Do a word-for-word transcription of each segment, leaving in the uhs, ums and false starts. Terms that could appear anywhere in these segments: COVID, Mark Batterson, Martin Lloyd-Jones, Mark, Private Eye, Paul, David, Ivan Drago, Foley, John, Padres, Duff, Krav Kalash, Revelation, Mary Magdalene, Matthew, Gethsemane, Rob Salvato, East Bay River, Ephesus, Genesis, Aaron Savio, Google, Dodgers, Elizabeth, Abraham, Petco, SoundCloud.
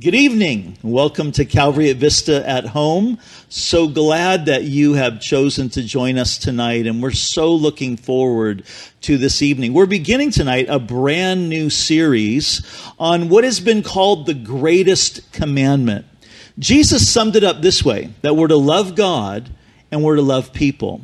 Good evening. Welcome to Calvary at Vista at Home. So glad that you have chosen to join us tonight, and we're so looking forward to this evening. We're beginning tonight a brand new series on what has been called the greatest commandment. Jesus summed it up this way, that we're to love God and we're to love people.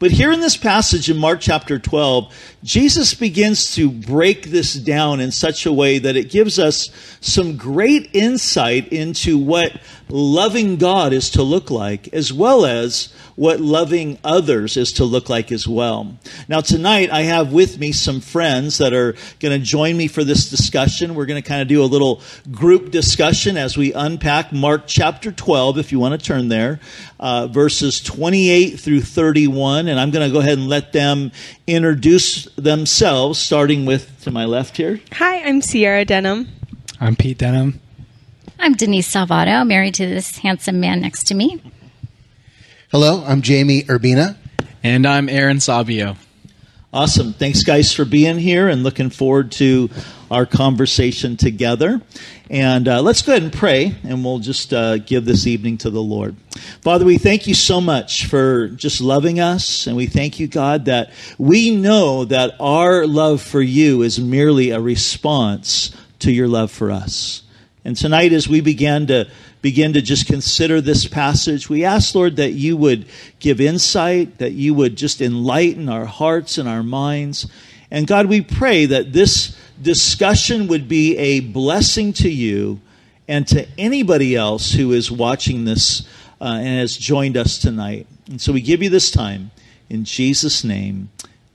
But here in this passage in Mark chapter twelve, Jesus begins to break this down in such a way that it gives us some great insight into what loving God is to look like, as well as what loving others is to look like as well. Now, tonight I have with me some friends that are going to join me for this discussion. We're going to kind of do a little group discussion as we unpack Mark chapter twelve, if you want to turn there, uh, verses twenty-eight through thirty-one. And I'm going to go ahead and let them introduce themselves, starting with, to my left here. Hi, I'm Sierra Denham. I'm Pete Denham. I'm Denise Salvato, married to this handsome man next to me. Hello, I'm Jamie Urbina. And I'm Aaron Savio. Awesome. Thanks, guys, for being here and looking forward to our conversation together. And uh, let's go ahead and pray, and we'll just uh, give this evening to the Lord. Father, we thank you so much for just loving us, and we thank you, God, that we know that our love for you is merely a response to your love for us. And tonight, as we begin to begin to just consider this passage, we ask, Lord, that you would give insight, that you would just enlighten our hearts and our minds. And God, we pray that this discussion would be a blessing to you and to anybody else who is watching this uh, and has joined us tonight. And so we give you this time in Jesus' name.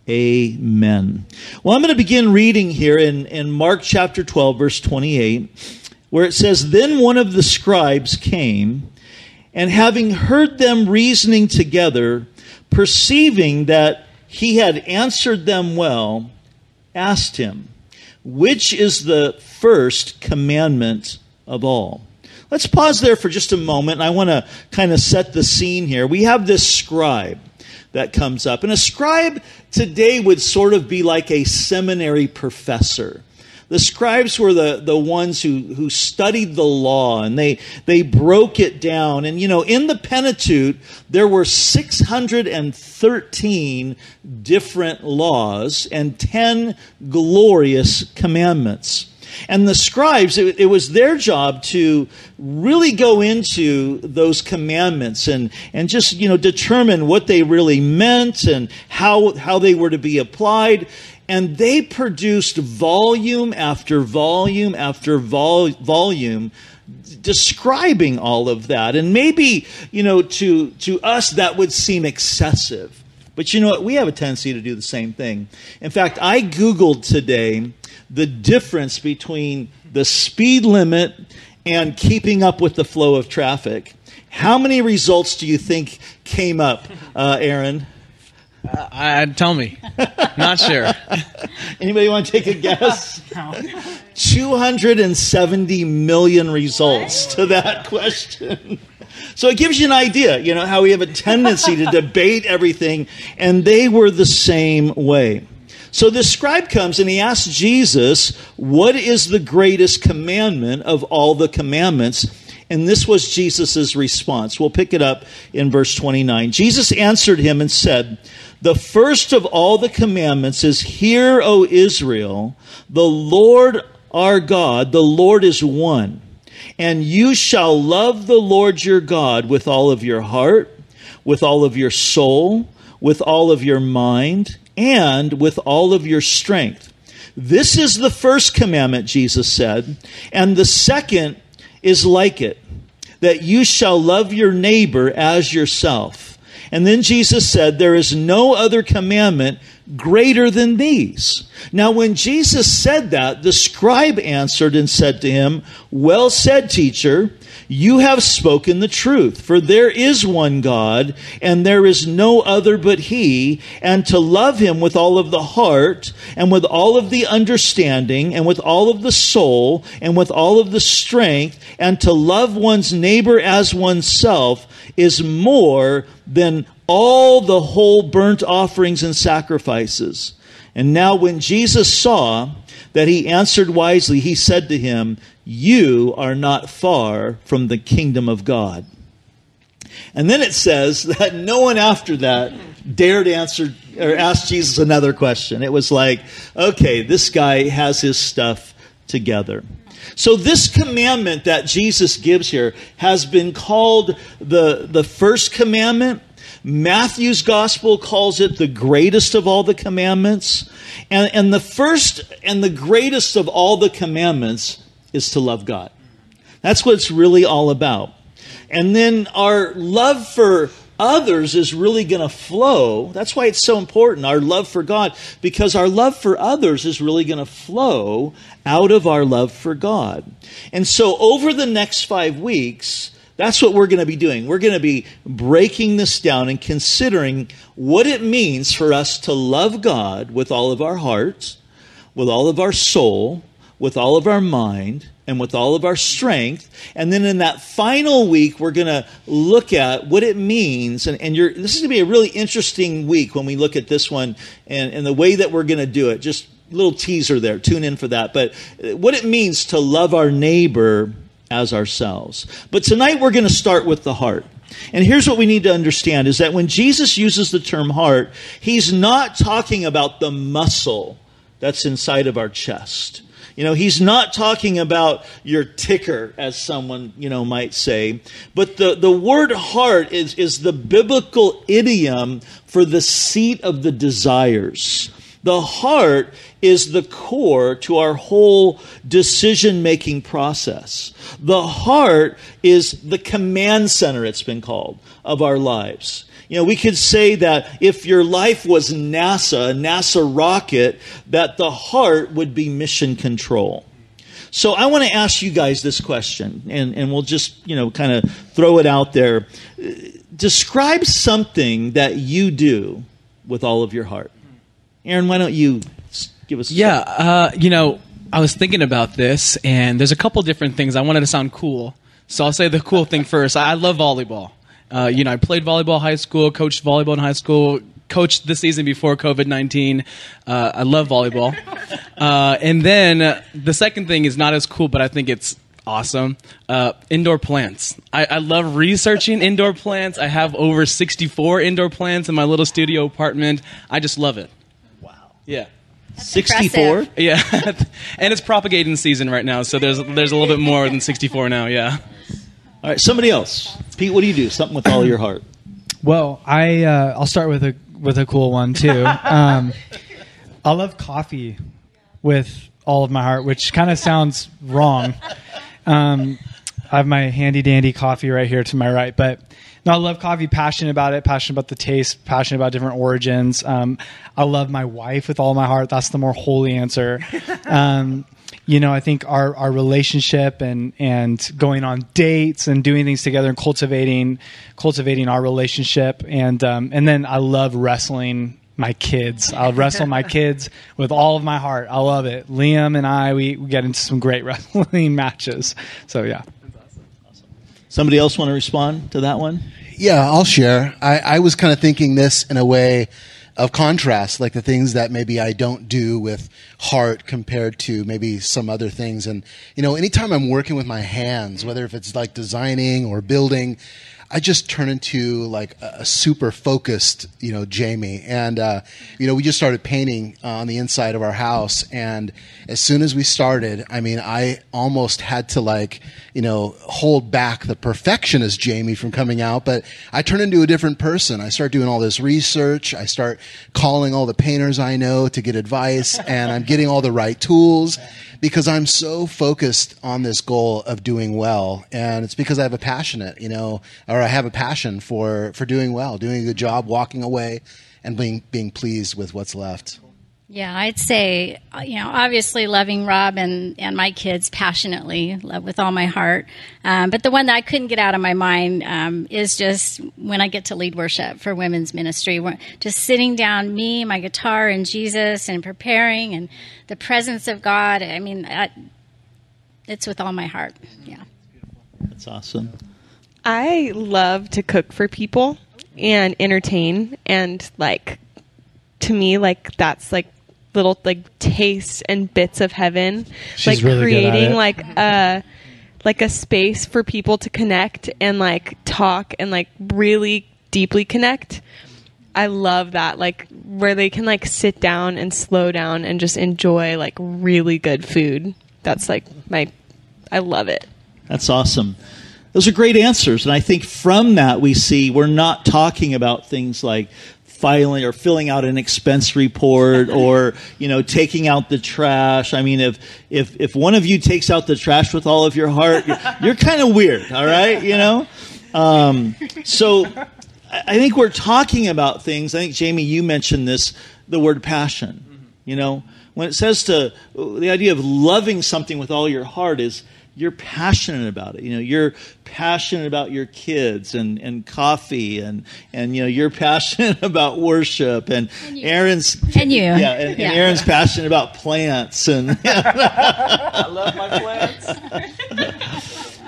Amen. Well, I'm going to begin reading here in, in Mark chapter twelve, verse twenty-eight. Where it says, "Then one of the scribes came, and having heard them reasoning together, perceiving that he had answered them well, asked him, 'Which is the first commandment of all?'" Let's pause there for just a moment. I want to kind of set the scene here. We have this scribe that comes up. And a scribe today would sort of be like a seminary professor. The scribes were the, the ones who, who studied the law, and they, they broke it down. And, you know, in the Pentateuch, there were six hundred thirteen different laws and ten glorious commandments. And the scribes, it, it was their job to really go into those commandments and, and just, you know, determine what they really meant and how, how they were to be applied. And they produced volume after volume after vol- volume d- describing all of that. And maybe, you know, to, to us that would seem excessive. But you know what? We have a tendency to do the same thing. In fact, I Googled today the difference between the speed limit and keeping up with the flow of traffic. How many results do you think came up, uh, Aaron? Uh, I, tell me. Not sure. Anybody want to take a guess? No. two hundred seventy million results to that question. So it gives you an idea, you know, how we have a tendency to debate everything, and they were the same way. So this scribe comes and he asks Jesus, "What is the greatest commandment of all the commandments?" And this was Jesus' response. We'll pick it up in verse twenty-nine. Jesus answered him and said, "The first of all the commandments is, 'Hear, O Israel, the Lord our God, the Lord is one. And you shall love the Lord your God with all of your heart, with all of your soul, with all of your mind, and with all of your strength. This is the first commandment,' Jesus said, 'and the second is like it, that you shall love your neighbor as yourself.' And then Jesus said, 'There is no other commandment greater than these.'" Now, when Jesus said that, the scribe answered and said to him, "Well said, teacher, you have spoken the truth, for there is one God, and there is no other but he, and to love him with all of the heart, and with all of the understanding, and with all of the soul, and with all of the strength, and to love one's neighbor as oneself is more than all the whole burnt offerings and sacrifices." And now when Jesus saw that he answered wisely, he said to him, you are not far from the kingdom of God. And then it says that no one after that dared answer or ask Jesus another question. It was like, okay, this guy has his stuff together. So this commandment that Jesus gives here has been called the, the first commandment. Matthew's gospel calls it the greatest of all the commandments. And, and the first and the greatest of all the commandments is to love God. That's what it's really all about. And then our love for others is really going to flow. That's why it's so important, our love for God, because our love for others is really going to flow out of our love for God. And so over the next five weeks, that's what we're going to be doing. We're going to be breaking this down and considering what it means for us to love God with all of our hearts, with all of our soul, with all of our mind, and with all of our strength. And then in that final week, we're going to look at what it means. And, and you're, this is going to be a really interesting week when we look at this one and, and the way that we're going to do it. Just a little teaser there. Tune in for that. But what it means to love our neighbor as ourselves. But tonight, we're going to start with the heart. And here's what we need to understand is that when Jesus uses the term heart, he's not talking about the muscle that's inside of our chest. You know, he's not talking about your ticker, as someone, you know, might say. But the, the word heart is, is the biblical idiom for the seat of the desires. The heart is the core to our whole decision-making process. The heart is the command center, it's been called, of our lives. You know, we could say that if your life was NASA, a NASA rocket, that the heart would be mission control. So I want to ask you guys this question, and, and we'll just, you know, kind of throw it out there. Describe something that you do with all of your heart. Aaron, why don't you give us a Yeah, uh, you know, I was thinking about this, and there's a couple different things. I wanted to sound cool, so I'll say the cool thing first. I love volleyball. Uh, you know, I played volleyball in high school, coached volleyball in high school, coached this season before covid nineteen. Uh, I love volleyball. Uh, and then uh, the second thing is not as cool, but I think it's awesome. Uh, indoor plants. I, I love researching indoor plants. I have over sixty-four indoor plants in my little studio apartment. I just love it. Wow. Yeah. That's sixty-four? Impressive. Yeah. And it's propagating season right now, so there's there's a little bit more than sixty-four now, yeah. All right, somebody else. Pete, what do you do? Something with all your heart. Well, I uh, I'll start with a with a cool one too. Um, I love coffee with all of my heart, which kind of sounds wrong. Um, I have my handy dandy coffee right here to my right, but no, I love coffee. Passionate about it. Passionate about the taste. Passionate about different origins. Um, I love my wife with all my heart. That's the more holy answer. Um, You know, I think our, our relationship and, and going on dates and doing things together and cultivating cultivating our relationship. And um, and then I love wrestling my kids. I'll wrestle my kids with all of my heart. I love it. Liam and I, we, we get into some great wrestling matches. So, yeah. That's awesome. Awesome. Somebody else want to respond to that one? Yeah, I'll share. I, I was kind of thinking this in a way of contrast, like the things that maybe I don't do with heart compared to maybe some other things. And, you know, anytime I'm working with my hands, whether if it's like designing or building, I just turn into like a super focused, you know, Jamie. And, uh, you know, we just started painting uh, on the inside of our house. And as soon as we started, I mean, I almost had to like, you know, hold back the perfectionist Jamie from coming out. But I turn into a different person. I start doing all this research. I start calling all the painters I know to get advice. And I'm getting all the right tools because I'm so focused on this goal of doing well. And it's because I have a passionate, you know, or I have a passion for, for doing well, doing a good job, walking away, and being being pleased with what's left. Yeah, I'd say, you know, obviously loving Rob and, and my kids passionately, love with all my heart. Um, but the one that I couldn't get out of my mind um, is just when I get to lead worship for women's ministry, just sitting down, me, my guitar, and Jesus, and preparing, and the presence of God. I mean, I, it's with all my heart. Yeah. That's awesome. I love to cook for people and entertain, and like, to me, like, that's like little like tastes and bits of heaven. She's like really creating like a like a space for people to connect and like talk and like really deeply connect. I love that, like where they can like sit down and slow down and just enjoy like really good food. That's like my, I love it. That's awesome. Those are great answers. And I think from that we see we're not talking about things like filing or filling out an expense report or, you know, taking out the trash. I mean, if if if one of you takes out the trash with all of your heart, you're, you're kind of weird, all right, you know? Um, so I think we're talking about things. I think, Jamie, you mentioned this, the word passion, mm-hmm. you know? When it says to, the idea of loving something with all your heart is, you're passionate about it. You know, you're passionate about your kids and, and coffee and, and, you know, you're passionate about worship and, and Aaron's, and you, yeah, and, yeah. and Aaron's passionate about plants and, yeah. I love my plants.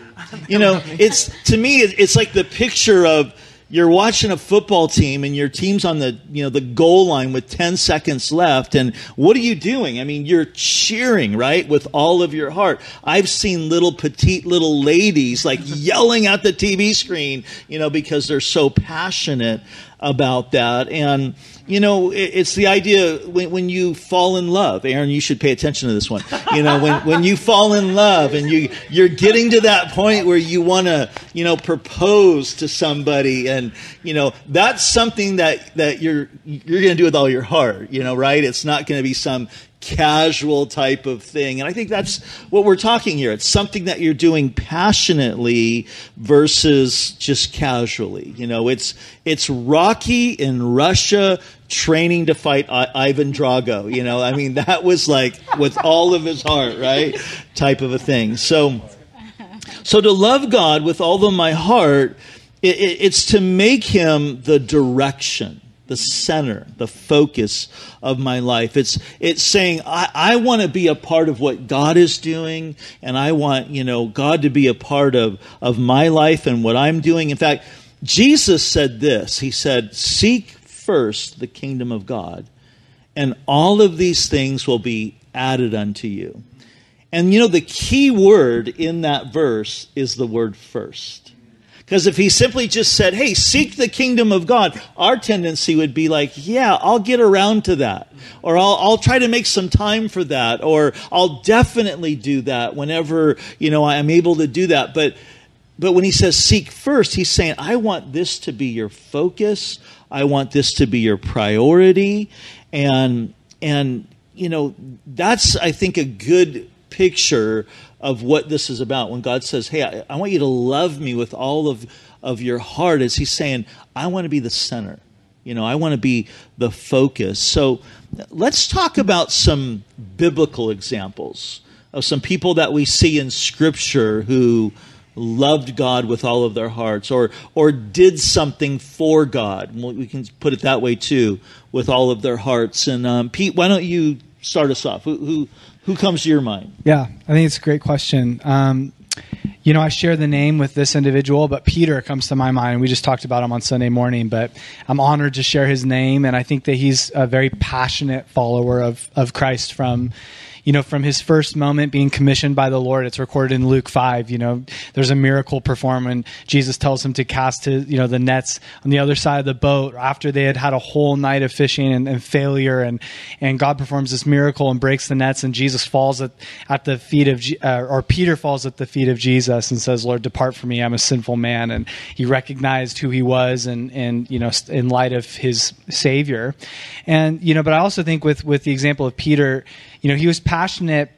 You know, it's, to me, it's like the picture of, you're watching a football team and your team's on the, you know, the goal line with ten seconds left. And what are you doing? I mean, you're cheering, right? With all of your heart. I've seen little petite little ladies like yelling at the T V screen, you know, because they're so passionate about that. And, you know, it, it's the idea when, when you fall in love, Aaron, you should pay attention to this one. You know, when, when you fall in love and you, you're getting to that point where you want to, you know, propose to somebody and, you know, that's something that, that you're, you're going to do with all your heart, you know, right? It's not going to be some casual type of thing. And I think that's what we're talking here. It's something that you're doing passionately versus just casually. You know, it's it's Rocky in Russia training to fight I- Ivan Drago. You know, I mean, that was like with all of his heart, right? Type of a thing. So, so to love God with all of my heart, it, it, it's to make him the direction, the center, the focus of my life. It's it's saying, I, I want to be a part of what God is doing, and I want, you know, God to be a part of, of my life and what I'm doing. In fact, Jesus said this. He said, seek first the kingdom of God, and all of these things will be added unto you. And, you know, the key word in that verse is the word first. Because if he simply just said, hey, seek the kingdom of God, our tendency would be like, yeah, I'll get around to that. Or I'll, I'll try to make some time for that. Or I'll definitely do that whenever, you know, I'm able to do that. But but when he says seek first, he's saying, I want this to be your focus. I want this to be your priority. And, and you know, that's, I think, a good picture of what this is about. When God says, hey, I, I want you to love me with all of, of your heart, as he's saying, I want to be the center. You know, I want to be the focus. So let's talk about some biblical examples of some people that we see in Scripture who loved God with all of their hearts or or did something for God. We can put it that way, too, with all of their hearts. And um, Pete, why don't you start us off? Who, who Who comes to your mind? Yeah, I think it's a great question. Um, you know, I share the name with this individual, but Peter comes to my mind. We just talked about him on Sunday morning, but I'm honored to share his name. And I think that he's a very passionate follower of, of Christ from, you know, from his first moment being commissioned by the Lord. It's recorded in Luke five. You know, there's a miracle performed when Jesus tells him to cast his, you know, the nets on the other side of the boat after they had had a whole night of fishing and, and failure. And, and God performs this miracle and breaks the nets. And Jesus falls at, at the feet of, uh, or Peter falls at the feet of Jesus and says, Lord, depart from me. I'm a sinful man. And he recognized who he was and, and, you know, in light of his Savior. And, you know, but I also think with, with the example of Peter, you know, he was passionate,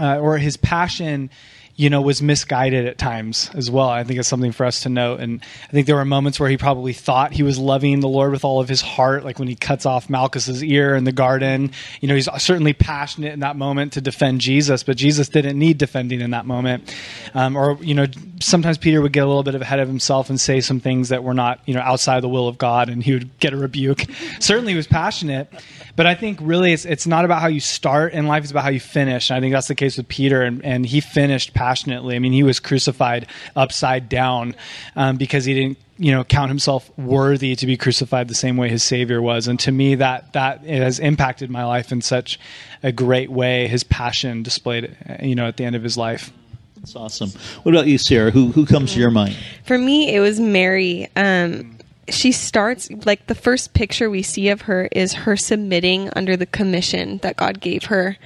uh, or his passion, you know, was misguided at times as well. I think it's something for us to note. And I think there were moments where he probably thought he was loving the Lord with all of his heart, like when he cuts off Malchus's ear in the garden. You know, he's certainly passionate in that moment to defend Jesus, but Jesus didn't need defending in that moment. Um, or, you know, sometimes Peter would get a little bit ahead of himself and say some things that were not, you know, outside of the will of God, and he would get a rebuke. Certainly he was passionate, but I think really it's it's not about how you start in life, it's about how you finish. And I think that's the case with Peter, and, and he finished passionately. I mean, he was crucified upside down um, because he didn't, you know, count himself worthy to be crucified the same way his Savior was. And to me, that that it has impacted my life in such a great way, his passion displayed, you know, at the end of his life. That's awesome. What about you, Sierra? Who who comes to your mind? For me, it was Mary. Um, she starts, like the first picture we see of her is her submitting under the commission that God gave her.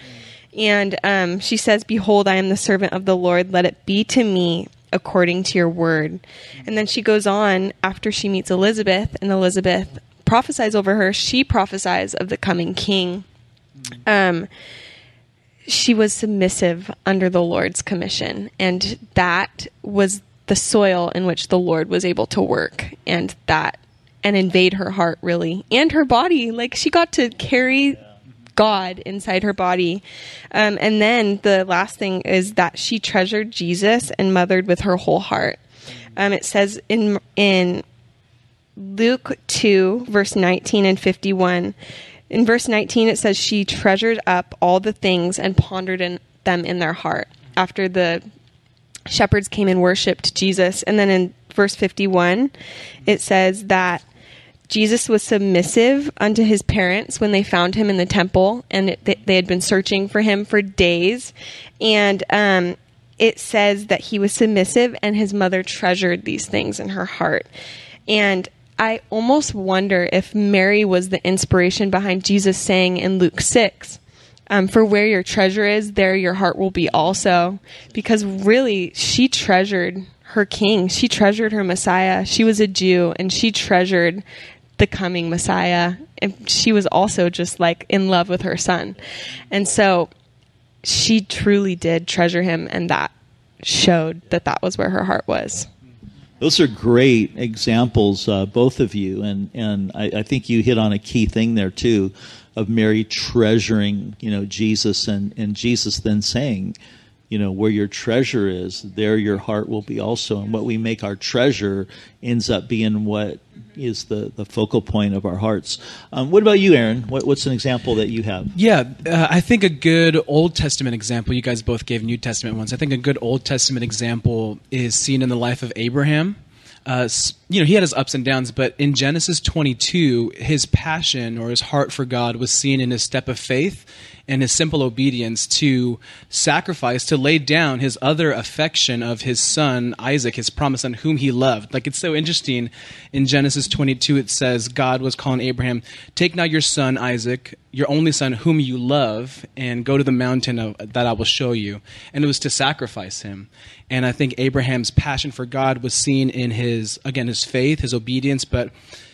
And um, she says, "Behold, I am the servant of the Lord. Let it be to me according to your word." And then she goes on after she meets Elizabeth, and Elizabeth prophesies over her. She prophesies of the coming king. Um, she was submissive under the Lord's commission, and that was the soil in which the Lord was able to work and that and invade her heart, really, and her body. Like, she got to carry God inside her body. Um, and then the last thing is that she treasured Jesus and mothered with her whole heart. Um, it says in in Luke two, verse nineteen and fifty-one, in verse nineteen, it says she treasured up all the things and pondered in them in their heart after the shepherds came and worshiped Jesus. And then in verse fifty-one, it says that Jesus was submissive unto his parents when they found him in the temple, and it, they had been searching for him for days. And um, it says that he was submissive, and his mother treasured these things in her heart. And I almost wonder if Mary was the inspiration behind Jesus saying in Luke six, um, for where your treasure is, there your heart will be also. Because really, she treasured her king. She treasured her Messiah. She was a Jew, and she treasured the coming Messiah. And she was also just like in love with her son. And so she truly did treasure him, and that showed that that was where her heart was. Those are great examples, uh, both of you, and, and I, I think you hit on a key thing there, too, of Mary treasuring, you know, Jesus, and, and Jesus then saying, you know, where your treasure is, there your heart will be also. And what we make our treasure ends up being what is the, the focal point of our hearts. Um, what about you, Aaron? What, what's an example that you have? Yeah, uh, I think a good Old Testament example, you guys both gave New Testament ones. I think a good Old Testament example is seen in the life of Abraham. Uh, you know, he had his ups and downs, but in Genesis twenty-two, his passion or his heart for God was seen in his step of faith and his simple obedience to sacrifice, to lay down his other affection of his son, Isaac, his promised son, whom he loved. Like, it's so interesting. In Genesis twenty-two, it says, God was calling Abraham, "Take now your son, Isaac, your only son, whom you love, and go to the mountain of, that I will show you." And it was to sacrifice him. And I think Abraham's passion for God was seen in his, again, his faith, his obedience, but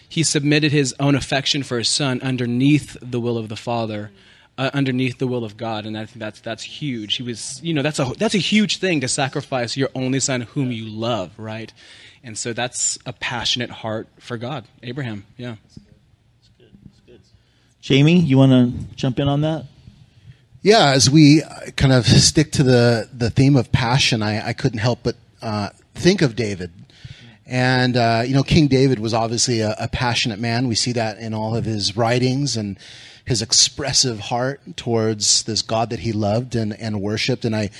he submitted his own affection for his son underneath the will of the Father. Uh, underneath the will of God, and I think that's that's huge. He was, you know, that's a that's a huge thing to sacrifice your only son, whom you love, right? And so that's a passionate heart for God, Abraham. Yeah. That's good. That's good. That's good. Jamie, you want to jump in on that? Yeah, as we kind of stick to the the theme of passion, I, I couldn't help but uh, think of David. And, uh, you know, King David was obviously a, a passionate man. We see that in all of his writings and his expressive heart towards this God that he loved and, and worshipped. And I,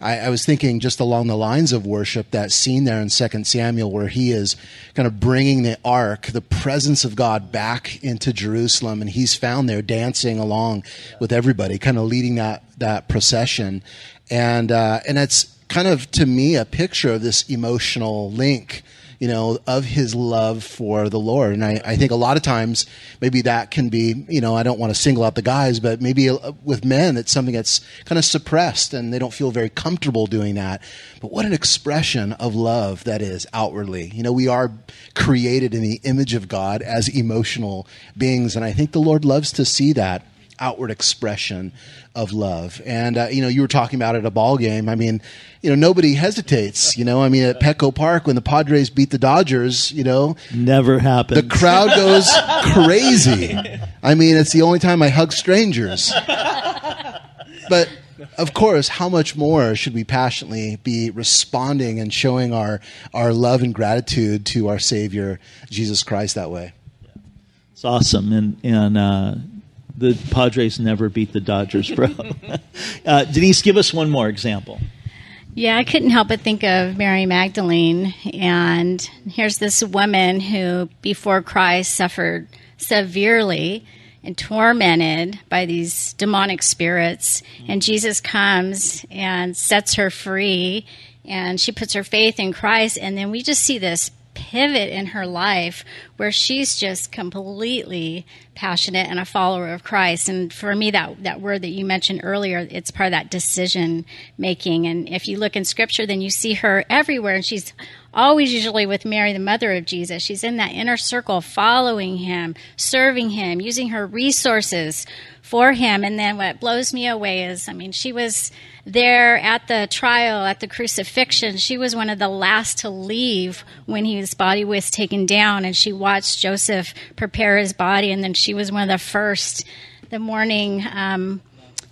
I, I was thinking just along the lines of worship, that scene there in Second Samuel where he is kind of bringing the ark, the presence of God, back into Jerusalem. And he's found there dancing along with everybody, kind of leading that, that procession. And, uh, and it's kind of, to me, a picture of this emotional link, you know, of his love for the Lord. And I, I think a lot of times maybe that can be, you know, I don't want to single out the guys, but maybe with men, it's something that's kind of suppressed and they don't feel very comfortable doing that. But what an expression of love that is outwardly. You know, we are created in the image of God as emotional beings. And I think the Lord loves to see that outward expression of love. And, uh, you know, you were talking about at a ball game. I mean, you know, nobody hesitates, you know, I mean, at Petco Park when the Padres beat the Dodgers, you know, never happens. The crowd goes crazy. I mean, it's the only time I hug strangers. But of course, how much more should we passionately be responding and showing our, our love and gratitude to our Savior, Jesus Christ, that way? It's awesome. And, and uh, the Padres never beat the Dodgers, bro. uh, Denise, give us one more example. Yeah, I couldn't help but think of Mary Magdalene. And here's this woman who, before Christ, suffered severely and tormented by these demonic spirits. And Jesus comes and sets her free, and she puts her faith in Christ. And then we just see this pivot in her life where she's just completely passionate and a follower of Christ. And for me, that, that word that you mentioned earlier, it's part of that decision making. And if you look in Scripture, then you see her everywhere. And she's always usually with Mary, the mother of Jesus. She's in that inner circle, following him, serving him, using her resources for him. And then what blows me away is, I mean, she was there at the trial, at the crucifixion. She was one of the last to leave when his body was taken down, and she watched Joseph prepare his body. And then she was one of the first the morning, um,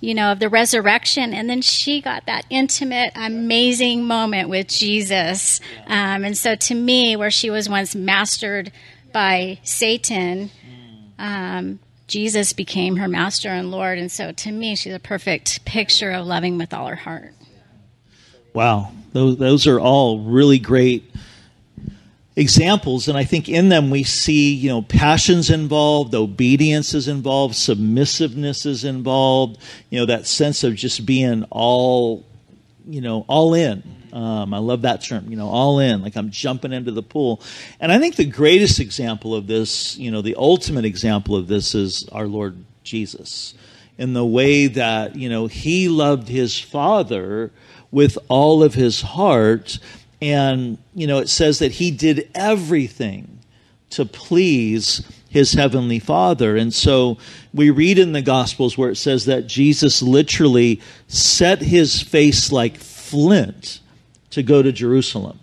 you know, of the resurrection. And then she got that intimate, amazing moment with Jesus. Um, and so to me, where she was once mastered by Satan, um, Jesus became her master and Lord. And so to me, she's a perfect picture of loving with all her heart. Wow. Those, those are all really great examples. And I think in them we see, you know, passion's involved, obedience is involved, submissiveness is involved, you know, that sense of just being all, you know, all in. Um, I love that term, you know, all in, like I'm jumping into the pool. And I think the greatest example of this, you know, the ultimate example of this is our Lord Jesus, in the way that, you know, he loved his Father with all of his heart. And, you know, it says that he did everything to please his heavenly Father. And so we read in the Gospels where it says that Jesus literally set his face like flint to go to Jerusalem,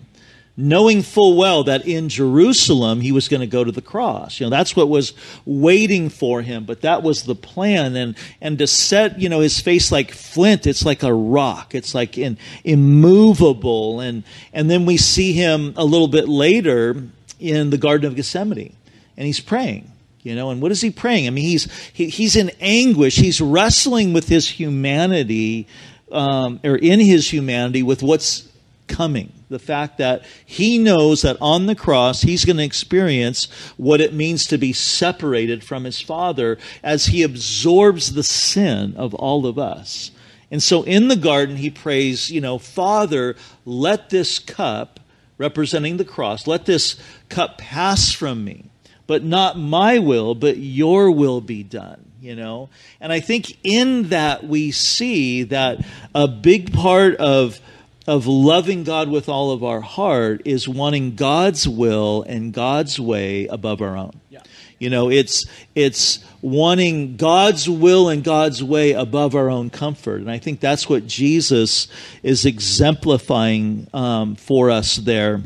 knowing full well that in Jerusalem he was going to go to the cross. You know, that's what was waiting for him, but that was the plan. And and to set, you know, his face like flint, it's like a rock. It's like in, immovable. And, and then we see him a little bit later in the Garden of Gethsemane, and he's praying. You know, and what is he praying? I mean, he's he, he's in anguish. He's wrestling with his humanity, um, or in his humanity, with what's coming. The fact that he knows that on the cross he's going to experience what it means to be separated from his Father as he absorbs the sin of all of us. And so in the garden he prays, you know, Father, let this cup, representing the cross, let this cup pass from me, but not my will, but your will be done. You know, and I think in that we see that a big part of of loving God with all of our heart is wanting God's will and God's way above our own. Yeah. You know, it's it's wanting God's will and God's way above our own comfort. And I think that's what Jesus is exemplifying um, for us there.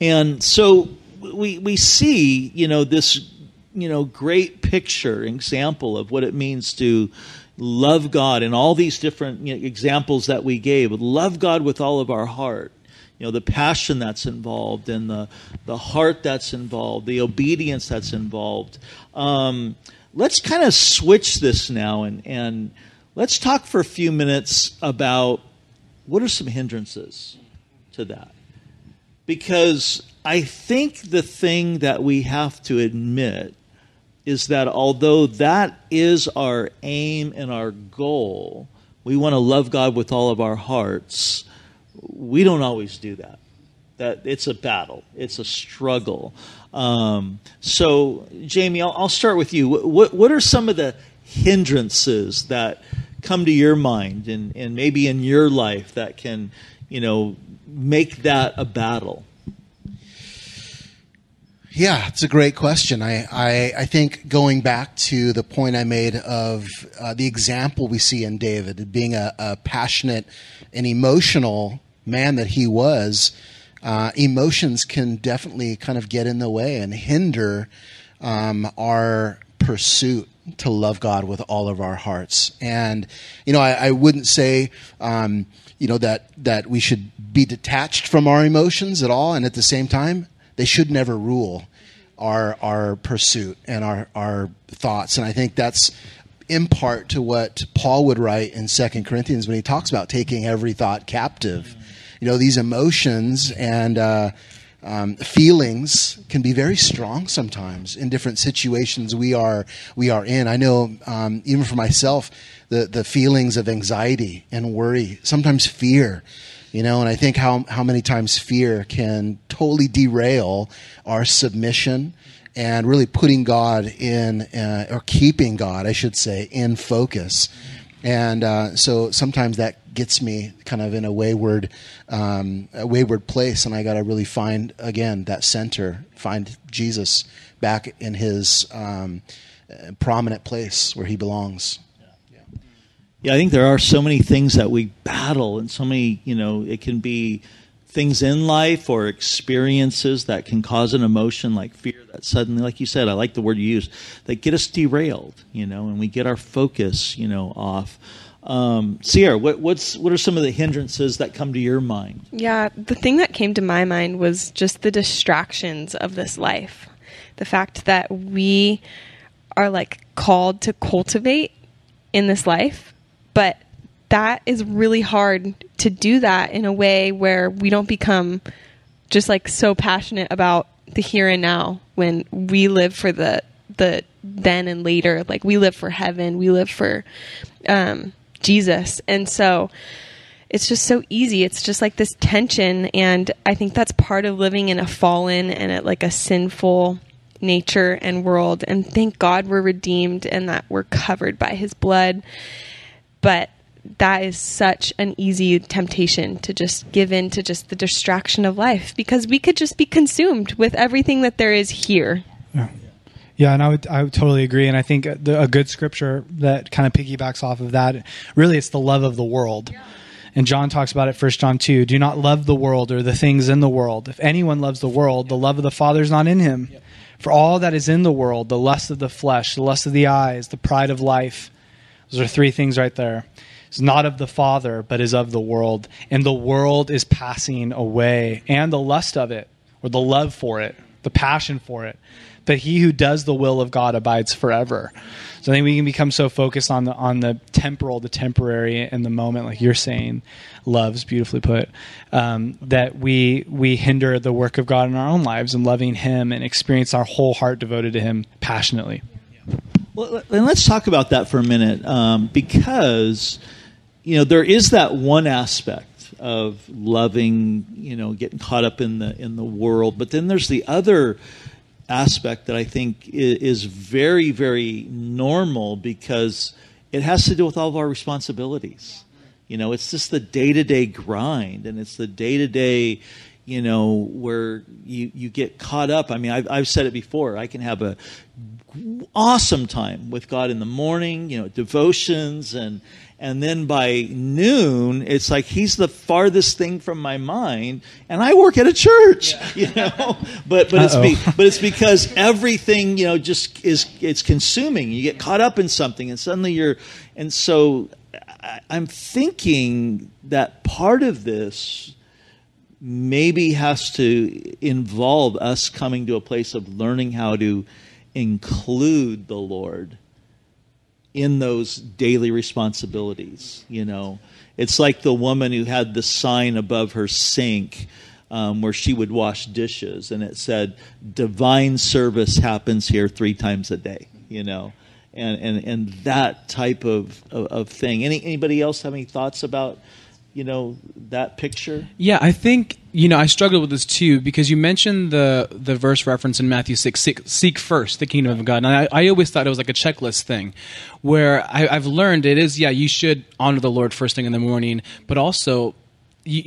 And so we we see, you know, this, you know, great picture example of what it means to love God in all these different, you know, examples that we gave. Love God with all of our heart. You know, the passion that's involved, and the, the heart that's involved, the obedience that's involved. Um, let's kind of switch this now, and, and let's talk for a few minutes about what are some hindrances to that. Because I think the thing that we have to admit is that although that is our aim and our goal, we want to love God with all of our hearts, we don't always do that. That it's a battle. It's a struggle. Um, so, Jamie, I'll, I'll start with you. What, what are some of the hindrances that come to your mind, and, and maybe in your life, that can, you know, make that a battle? Yeah, it's a great question. I, I, I think going back to the point I made of uh, the example we see in David, being a, a passionate and emotional man that he was, uh, emotions can definitely kind of get in the way and hinder um, our pursuit to love God with all of our hearts. And, you know, I, I wouldn't say, um, you know, that, that we should be detached from our emotions at all. And at the same time, they should never rule our our pursuit and our, our thoughts. And I think that's in part to what Paul would write in Second Corinthians when he talks about taking every thought captive. You know, these emotions and uh, um, feelings can be very strong sometimes in different situations we are we are in. I know um, even for myself, the, the feelings of anxiety and worry, sometimes fear. You know, and I think how how many times fear can totally derail our submission and really putting God in, uh, or keeping God, I should say, in focus. And uh, so sometimes that gets me kind of in a wayward, um, a wayward place, and I got to really find again that center, find Jesus back in His um, prominent place where He belongs. Yeah, I think there are so many things that we battle, and so many, you know, it can be things in life or experiences that can cause an emotion like fear that suddenly, like you said, I like the word you used, that get us derailed, you know, and we get our focus, you know, off. Um, Sierra, what, what's, what are some of the hindrances that come to your mind? Yeah, the thing that came to my mind was just the distractions of this life. The fact that we are like called to cultivate in this life. But that is really hard to do that in a way where we don't become just like so passionate about the here and now when we live for the the then and later. Like we live for heaven. We live for um, Jesus. And so it's just so easy. It's just like this tension. And I think that's part of living in a fallen and at like a sinful nature and world. And thank God we're redeemed and that we're covered by His blood. But that is such an easy temptation to just give in to just the distraction of life, because we could just be consumed with everything that there is here. Yeah, yeah, and I would I would totally agree. And I think the, a good scripture that kind of piggybacks off of that, really it's the love of the world. Yeah. And John talks about it, First John two, do not love the world or the things in the world. If anyone loves the world, yeah. the love of the Father is not in him. Yeah. For all that is in the world, the lust of the flesh, the lust of the eyes, the pride of life. Those are three things right there. It's not of the Father, but is of the world. And the world is passing away, and the lust of it, or the love for it, the passion for it. But he who does the will of God abides forever. So I think we can become so focused on the on the temporal, the temporary, and the moment, like you're saying, love's beautifully put, um, that we we hinder the work of God in our own lives and loving Him and experience our whole heart devoted to Him passionately. Well, and let's talk about that for a minute, um, because, you know, there is that one aspect of loving, you know, getting caught up in the in the world. But then there's the other aspect that I think is very, very normal, because it has to do with all of our responsibilities. You know, it's just the day-to-day grind, and it's the day-to-day, you know, where you, you get caught up. I mean, I've, I've said it before. I can have a awesome time with God in the morning, you know, devotions, and and then by noon it's like He's the farthest thing from my mind, and I work at a church, yeah. you know. But but Uh-oh. it's be, but it's because everything, you know, just is it's consuming. You get caught up in something, and suddenly you're, and so I, I'm thinking that part of this maybe has to involve us coming to a place of learning how to include the Lord in those daily responsibilities. You know, it's like the woman who had the sign above her sink um, where she would wash dishes, and it said, "Divine service happens here three times a day." You know, and and, and that type of, of, of thing. Any anybody else have any thoughts about, you know, that picture? Yeah, I think, you know, I struggled with this too, because you mentioned the the verse reference in Matthew six, seek, seek first the kingdom of God. And I, I always thought it was like a checklist thing where I, I've learned it is, yeah, you should honor the Lord first thing in the morning, but also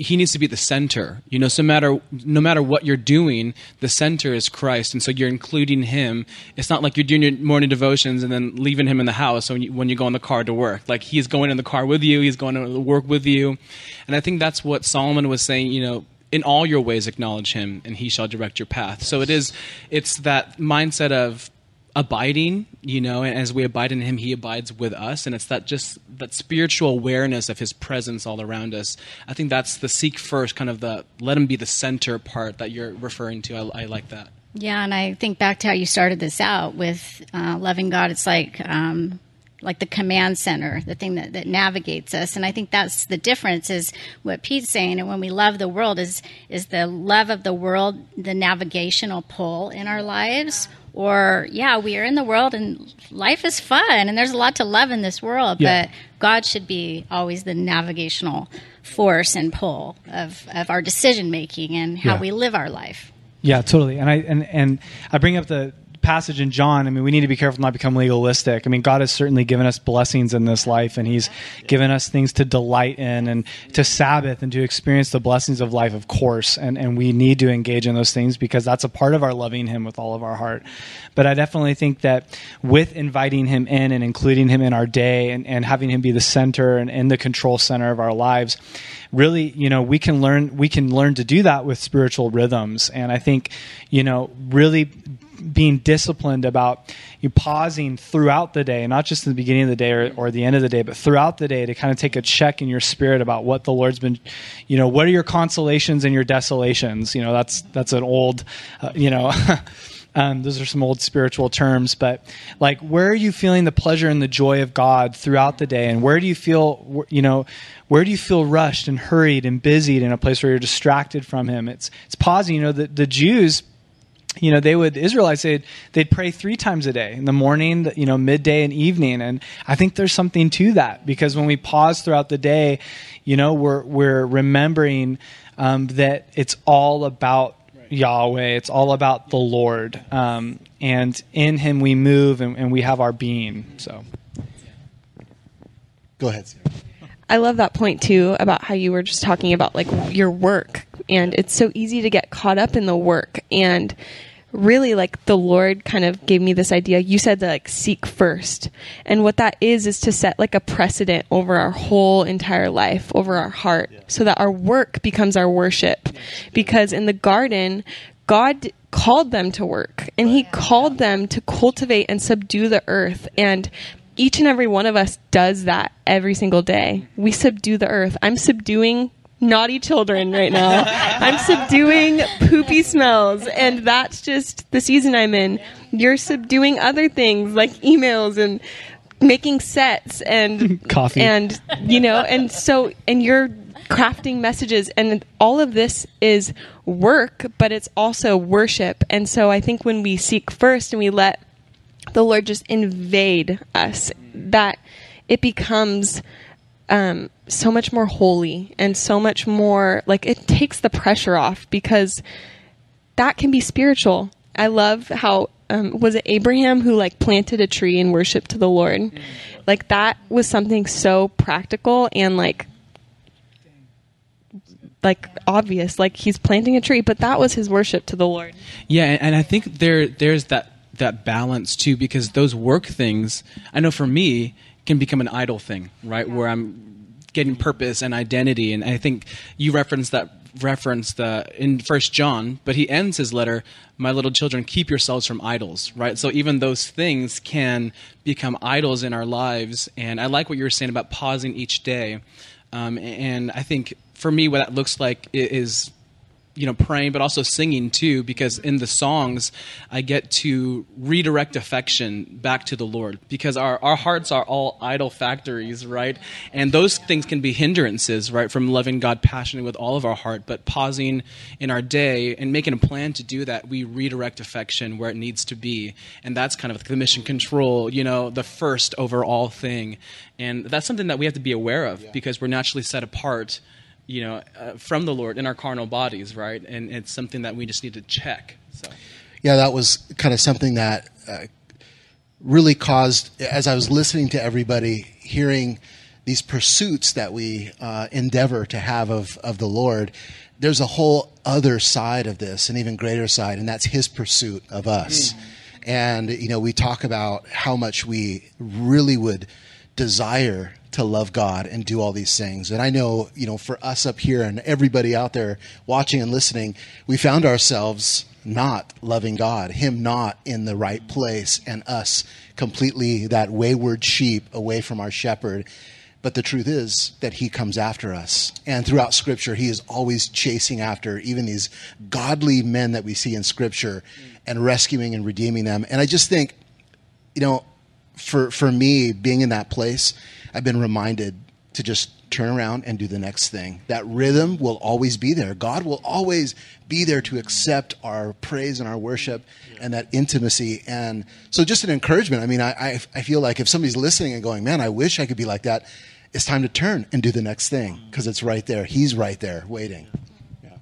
He needs to be the center, you know, so matter, no matter what you're doing, the center is Christ. And so you're including Him. It's not like you're doing your morning devotions and then leaving Him in the house when you, when you go in the car to work. Like He's going in the car with you. He's going to work with you. And I think that's what Solomon was saying, you know, in all your ways acknowledge Him and He shall direct your path. So it is, it's that mindset of, abiding, you know, and as we abide in him, he abides with us. And it's that just that spiritual awareness of his presence all around us. I think that's the seek first, kind of the let him be the center part that you're referring to. I, I like that. Yeah, and I think back to how you started this out with uh, loving God. It's like um, like the command center, the thing that, that navigates us. And I think that's the difference is what Pete's saying. And when we love the world, is is the love of the world the navigational pull in our lives? Or, yeah, we are in the world and life is fun and there's a lot to love in this world, yeah. But God should be always the navigational force and pull of, of our decision-making and how yeah. we live our life. Yeah, totally. And I and, and I bring up the passage in John. I mean, we need to be careful not to become legalistic. I mean, God has certainly given us blessings in this life, and he's given us things to delight in and to Sabbath and to experience the blessings of life, of course. And, and we need to engage in those things because that's a part of our loving him with all of our heart. But I definitely think that with inviting him in and including him in our day and, and having him be the center and, and the control center of our lives, really, you know, we can learn, we can learn to do that with spiritual rhythms. And I think, you know, really being disciplined about you pausing throughout the day, not just in the beginning of the day or, or the end of the day, but throughout the day to kind of take a check in your spirit about what the Lord's been, you know, what are your consolations and your desolations? You know, that's, that's an old, uh, you know, Um, those are some old spiritual terms, but like, where are you feeling the pleasure and the joy of God throughout the day? And where do you feel, you know, where do you feel rushed and hurried and busied in a place where you're distracted from him? It's, it's pausing, you know, the, the Jews, you know, they would, Israelites, they'd, they'd pray three times a day in the morning, you know, midday and evening. And I think there's something to that because when we pause throughout the day, you know, we're, we're remembering, um, that it's all about Yahweh. It's all about the Lord. Um, and in him we move and, and we have our being. So go ahead, Sarah. I love that point too, about how you were just talking about like your work, and it's so easy to get caught up in the work. And really, like, the Lord kind of gave me this idea. You said to like seek first. And what that is, is to set like a precedent over our whole entire life, over our heart, yeah. so that our work becomes our worship. Because in the garden, God called them to work, and he called them to cultivate and subdue the earth. And each and every one of us does that every single day. We subdue the earth. I'm subduing naughty children right now. I'm subduing poopy smells, and that's just the season I'm in. You're subduing other things like emails and making sets and coffee, and you know, and so and you're crafting messages, and all of this is work, but it's also worship. And so I think when we seek first and we let the Lord just invade us, that it becomes Um, so much more holy and so much more like it takes the pressure off, because that can be spiritual. I love how, um, was it Abraham who like planted a tree and worshiped to the Lord? Mm-hmm. Like that was something so practical and like, like obvious, like he's planting a tree, but that was his worship to the Lord. Yeah. And I think there, there's that, that balance too, because those work things, I know for me, can become an idol thing, right? Where I'm getting purpose and identity. And I think you referenced that reference the in First John, but he ends his letter, my little children, keep yourselves from idols, right? So even those things can become idols in our lives. And I like what you were saying about pausing each day. Um, and I think for me, what that looks like is, you know, praying, but also singing too, because in the songs, I get to redirect affection back to the Lord, because our, our hearts are all idol factories, right? And those things can be hindrances, right? From loving God passionately with all of our heart, but pausing in our day and making a plan to do that, we redirect affection where it needs to be. And that's kind of the mission control, you know, the first overall thing. And that's something that we have to be aware of, yeah. because we're naturally set apart, you know, uh, from the Lord in our carnal bodies, right? And it's something that we just need to check. So, yeah, that was kind of something that uh, really caused, as I was listening to everybody, hearing these pursuits that we uh, endeavor to have of, of the Lord, there's a whole other side of this, an even greater side, and that's his pursuit of us. Mm. And, you know, we talk about how much we really would desire to love God and do all these things. And I know, you know, for us up here and everybody out there watching and listening, we found ourselves not loving God, him not in the right place, and us completely that wayward sheep away from our shepherd. But the truth is that he comes after us. And throughout Scripture, he is always chasing after even these godly men that we see in Scripture and rescuing and redeeming them. And I just think, you know, for for me, being in that place, I've been reminded to just turn around and do the next thing. That rhythm will always be there. God will always be there to accept our praise and our worship and that intimacy. And so just an encouragement. I mean, I, I, I feel like if somebody's listening and going, man, I wish I could be like that, it's time to turn and do the next thing because it's right there. He's right there waiting.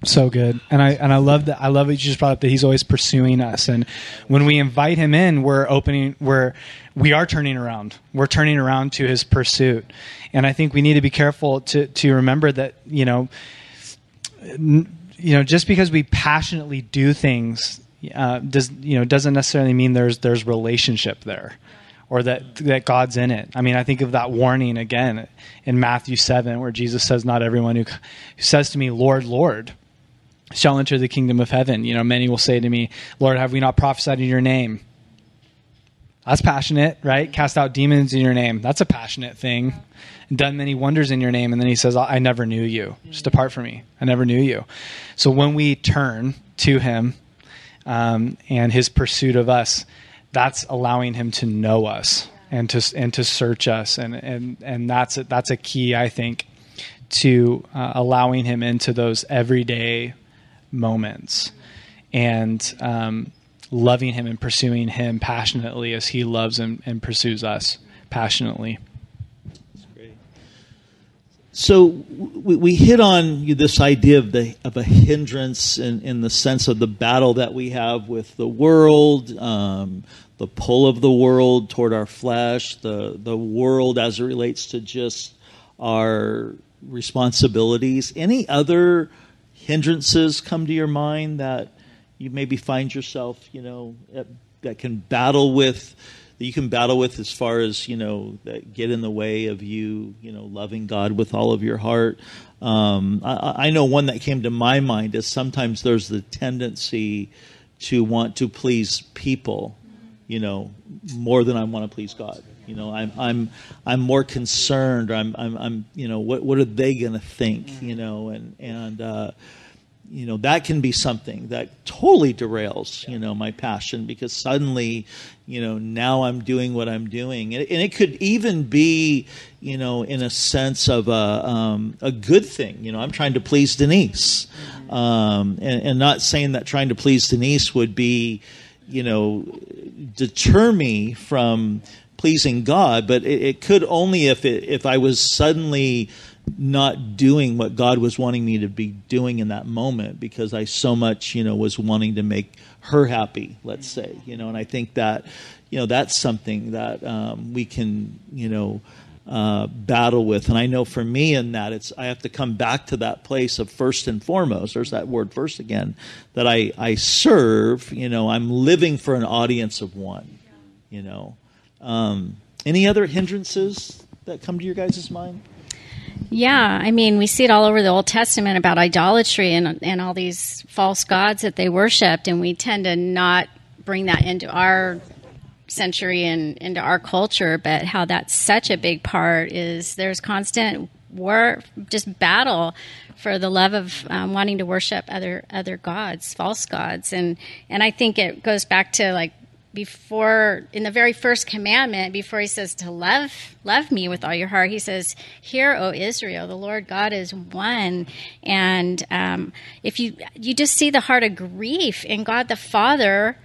So good. And I and I love that I love that you just brought up that he's always pursuing us. And when we invite him in, we're opening we're we are turning around. We're turning around to his pursuit. And I think we need to be careful to to remember that, you know, n- you know, just because we passionately do things uh, does you know doesn't necessarily mean there's there's relationship there. Or that that God's in it. I mean, I think of that warning again in Matthew seven where Jesus says, "Not everyone who, who says to me, 'Lord, Lord,' shall enter the kingdom of heaven." You know, many will say to me, "Lord, have we not prophesied in your name?" That's passionate, right? Cast out demons in your name. That's a passionate thing. Done many wonders in your name. And then he says, I never knew you. Just depart from me. I never knew you. So when we turn to him um, and his pursuit of us, that's allowing him to know us and to and to search us. And and, and that's a, that's a key, I think, to uh, allowing him into those everyday moments and um, loving him and pursuing him passionately as he loves and, and pursues us passionately. That's great. So we, we hit on this idea of the of a hindrance in, in the sense of the battle that we have with the world, um, the pull of the world toward our flesh, the the world as it relates to just our responsibilities. Any other hindrances come to your mind that you maybe find yourself, you know, at, that can battle with, that you can battle with as far as, you know, that get in the way of you, you know, loving God with all of your heart? Um, I, I know one that came to my mind is sometimes there's the tendency to want to please people, you know, more than I want to please God. You know, I'm I'm I'm more concerned. Or I'm I'm I'm you know, what what are they going to think? You know, and and uh, you know, that can be something that totally derails, you know, my passion, because suddenly, you know, now I'm doing what I'm doing, and, and it could even be, you know, in a sense of a um, a good thing. You know, I'm trying to please Denise, um, and, and not saying that trying to please Denise would be, you know, deter me from pleasing God, but it, it could only if it, if I was suddenly not doing what God was wanting me to be doing in that moment, because I so much, you know, was wanting to make her happy, let's say, you know. And I think that, you know, that's something that um, we can, you know, uh, battle with. And I know for me in that, it's, I have to come back to that place of first and foremost, there's that word first again, that I, I serve, you know, I'm living for an audience of one, you know. Um, any other hindrances that come to your guys' mind? Yeah, I mean, we see it all over the Old Testament about idolatry and and all these false gods that they worshipped, and we tend to not bring that into our century and into our culture, but how that's such a big part is there's constant war, just battle for the love of um, wanting to worship other other gods, false gods. And, and I think it goes back to, like, before, in the very first commandment, before he says to love love me with all your heart, he says, "Hear, O Israel, the Lord God is one." And um, if you you just see the heart of grief in God the Father,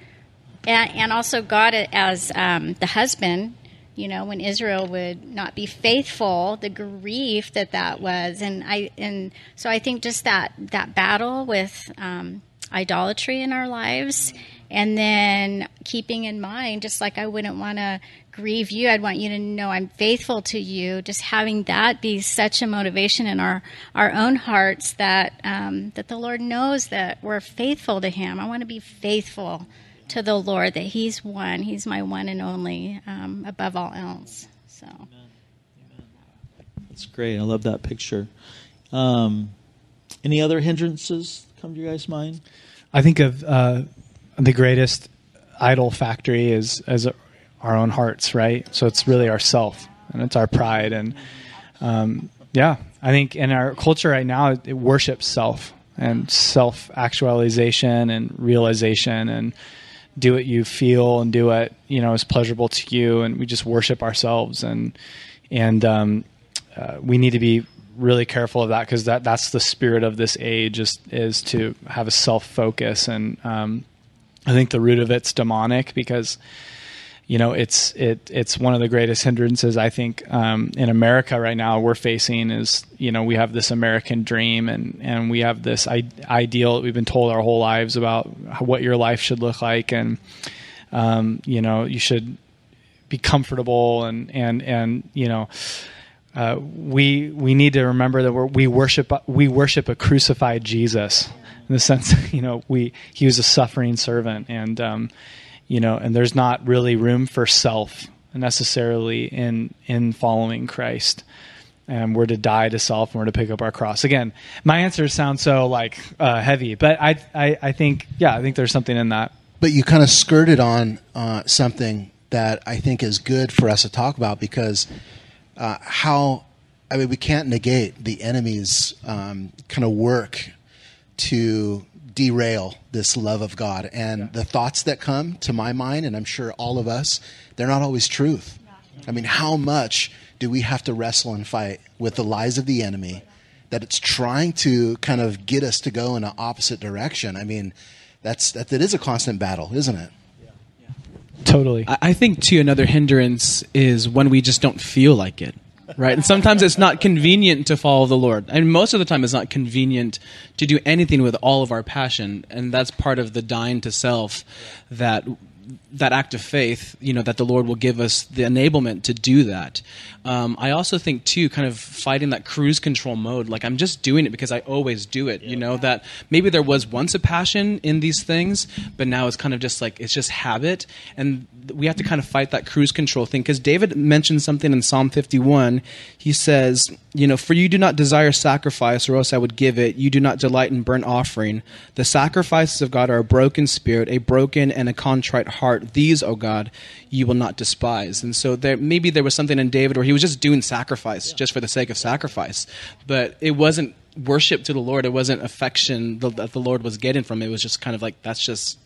and, and also God as um, the husband. You know, when Israel would not be faithful, the grief that that was, and I and so I think just that that battle with um, idolatry in our lives. And then keeping in mind, just like I wouldn't want to grieve you, I'd want you to know I'm faithful to you. Just having that be such a motivation in our, our own hearts that um, that the Lord knows that we're faithful to him. I want to be faithful to the Lord, that he's one. He's my one and only um, above all else. So Amen. Amen. That's great. I love that picture. Um, any other hindrances come to your guys' mind? I think of... Uh the greatest idol factory is as our own hearts, right? So it's really ourself, and it's our pride. And um, yeah, I think in our culture right now, it, it worships self and self-actualization and realization and do what you feel and do what, you know, is pleasurable to you. And we just worship ourselves. And, and um, uh, we need to be really careful of that, because that, that's the spirit of this age is, is to have a self-focus. And um, I think the root of it's demonic, because, you know, it's, it, it's one of the greatest hindrances I think um, in America right now we're facing is, you know, we have this American dream, and, and we have this I- ideal that we've been told our whole lives about what your life should look like. And, um, you know, you should be comfortable and, and, and, you know, uh, we, we need to remember that we're, we worship, we worship a crucified Jesus in the sense, you know, we, he was a suffering servant, and, um, you know, and there's not really room for self necessarily in, in following Christ. And we're to die to self, and we're to pick up our cross. Again, my answers sound so like uh, heavy, but I, I, I think, yeah, I think there's something in that. But you kind of skirted on uh, something that I think is good for us to talk about, because uh, how, I mean, we can't negate the enemy's um, kind of work to derail this love of God. And yeah. The thoughts that come to my mind, and I'm sure all of us, they're not always truth. I mean, how much do we have to wrestle and fight with the lies of the enemy that it's trying to kind of get us to go in an opposite direction? I mean, that's that, that is a constant battle, isn't it? Yeah. Yeah. Totally. I think, too, another hindrance is when we just don't feel like it. Right. And sometimes it's not convenient to follow the Lord. And most of the time it's not convenient to do anything with all of our passion. And that's part of the dying to self, that that act of faith, you know, that the Lord will give us the enablement to do that. Um, I also think, too, kind of fighting that cruise control mode, like I'm just doing it because I always do it, yeah. You know, that maybe there was once a passion in these things, but now it's kind of just like, it's just habit. And we have to kind of fight that cruise control thing, because David mentioned something in Psalm fifty-one. He says, you know, for you do not desire sacrifice, or else I would give it. You do not delight in burnt offering. The sacrifices of God are a broken spirit, a broken and a contrite heart. These, O God, you will not despise. And so there, maybe there was something in David where he was just doing sacrifice, yeah. just for the sake of sacrifice. But it wasn't worship to the Lord. It wasn't affection that the Lord was getting from it. It was just kind of like, that's just,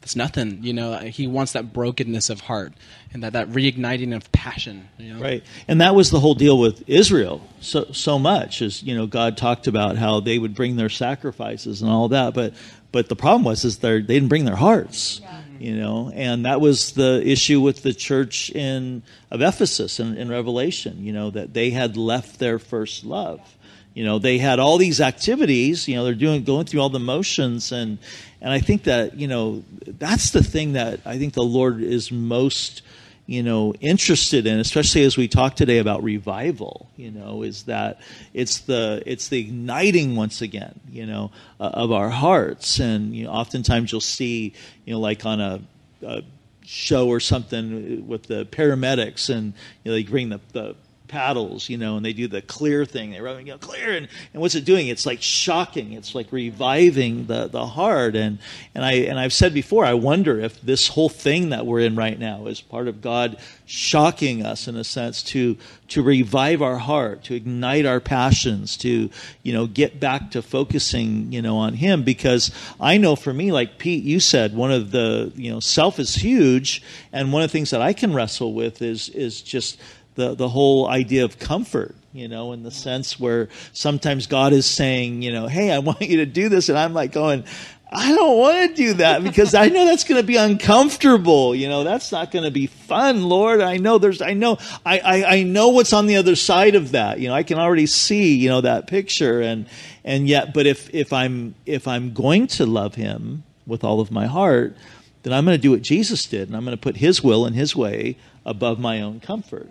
that's nothing. You know, he wants that brokenness of heart and that, that reigniting of passion. You know? Right. And that was the whole deal with Israel so so much, is, you know, God talked about how they would bring their sacrifices and all that. But but the problem was is they didn't bring their hearts. Yeah. You know, and that was the issue with the church in of Ephesus in, in Revelation, you know, that they had left their first love. You know, they had all these activities, you know, they're doing going through all the motions. And and I think that, you know, that's the thing that I think the Lord is most, you know, interested in, especially as we talk today about revival, you know, is that it's the it's the igniting once again, you know, uh, of our hearts. And, you know, oftentimes you'll see, you know, like on a, a show or something with the paramedics, and, you know, they bring the, the paddles, you know, and they do the clear thing. They're rubbing, you know, clear, and, and what's it doing? It's like shocking. It's like reviving the, the heart. And and I and I've said before, I wonder if this whole thing that we're in right now is part of God shocking us in a sense to to revive our heart, to ignite our passions, to, you know, get back to focusing, you know, on Him. Because I know for me, like Pete, you said, one of the, you know, self is huge, and one of the things that I can wrestle with is is just The, the whole idea of comfort, you know, in the sense where sometimes God is saying, you know, hey, I want you to do this. And I'm like going, I don't want to do that, because I know that's going to be uncomfortable. You know, that's not going to be fun, Lord. I know there's, I know, I, I, I know what's on the other side of that. You know, I can already see, you know, that picture. And, and yet, but if, if I'm, if I'm going to love Him with all of my heart, then I'm going to do what Jesus did. And I'm going to put His will and His way above my own comfort.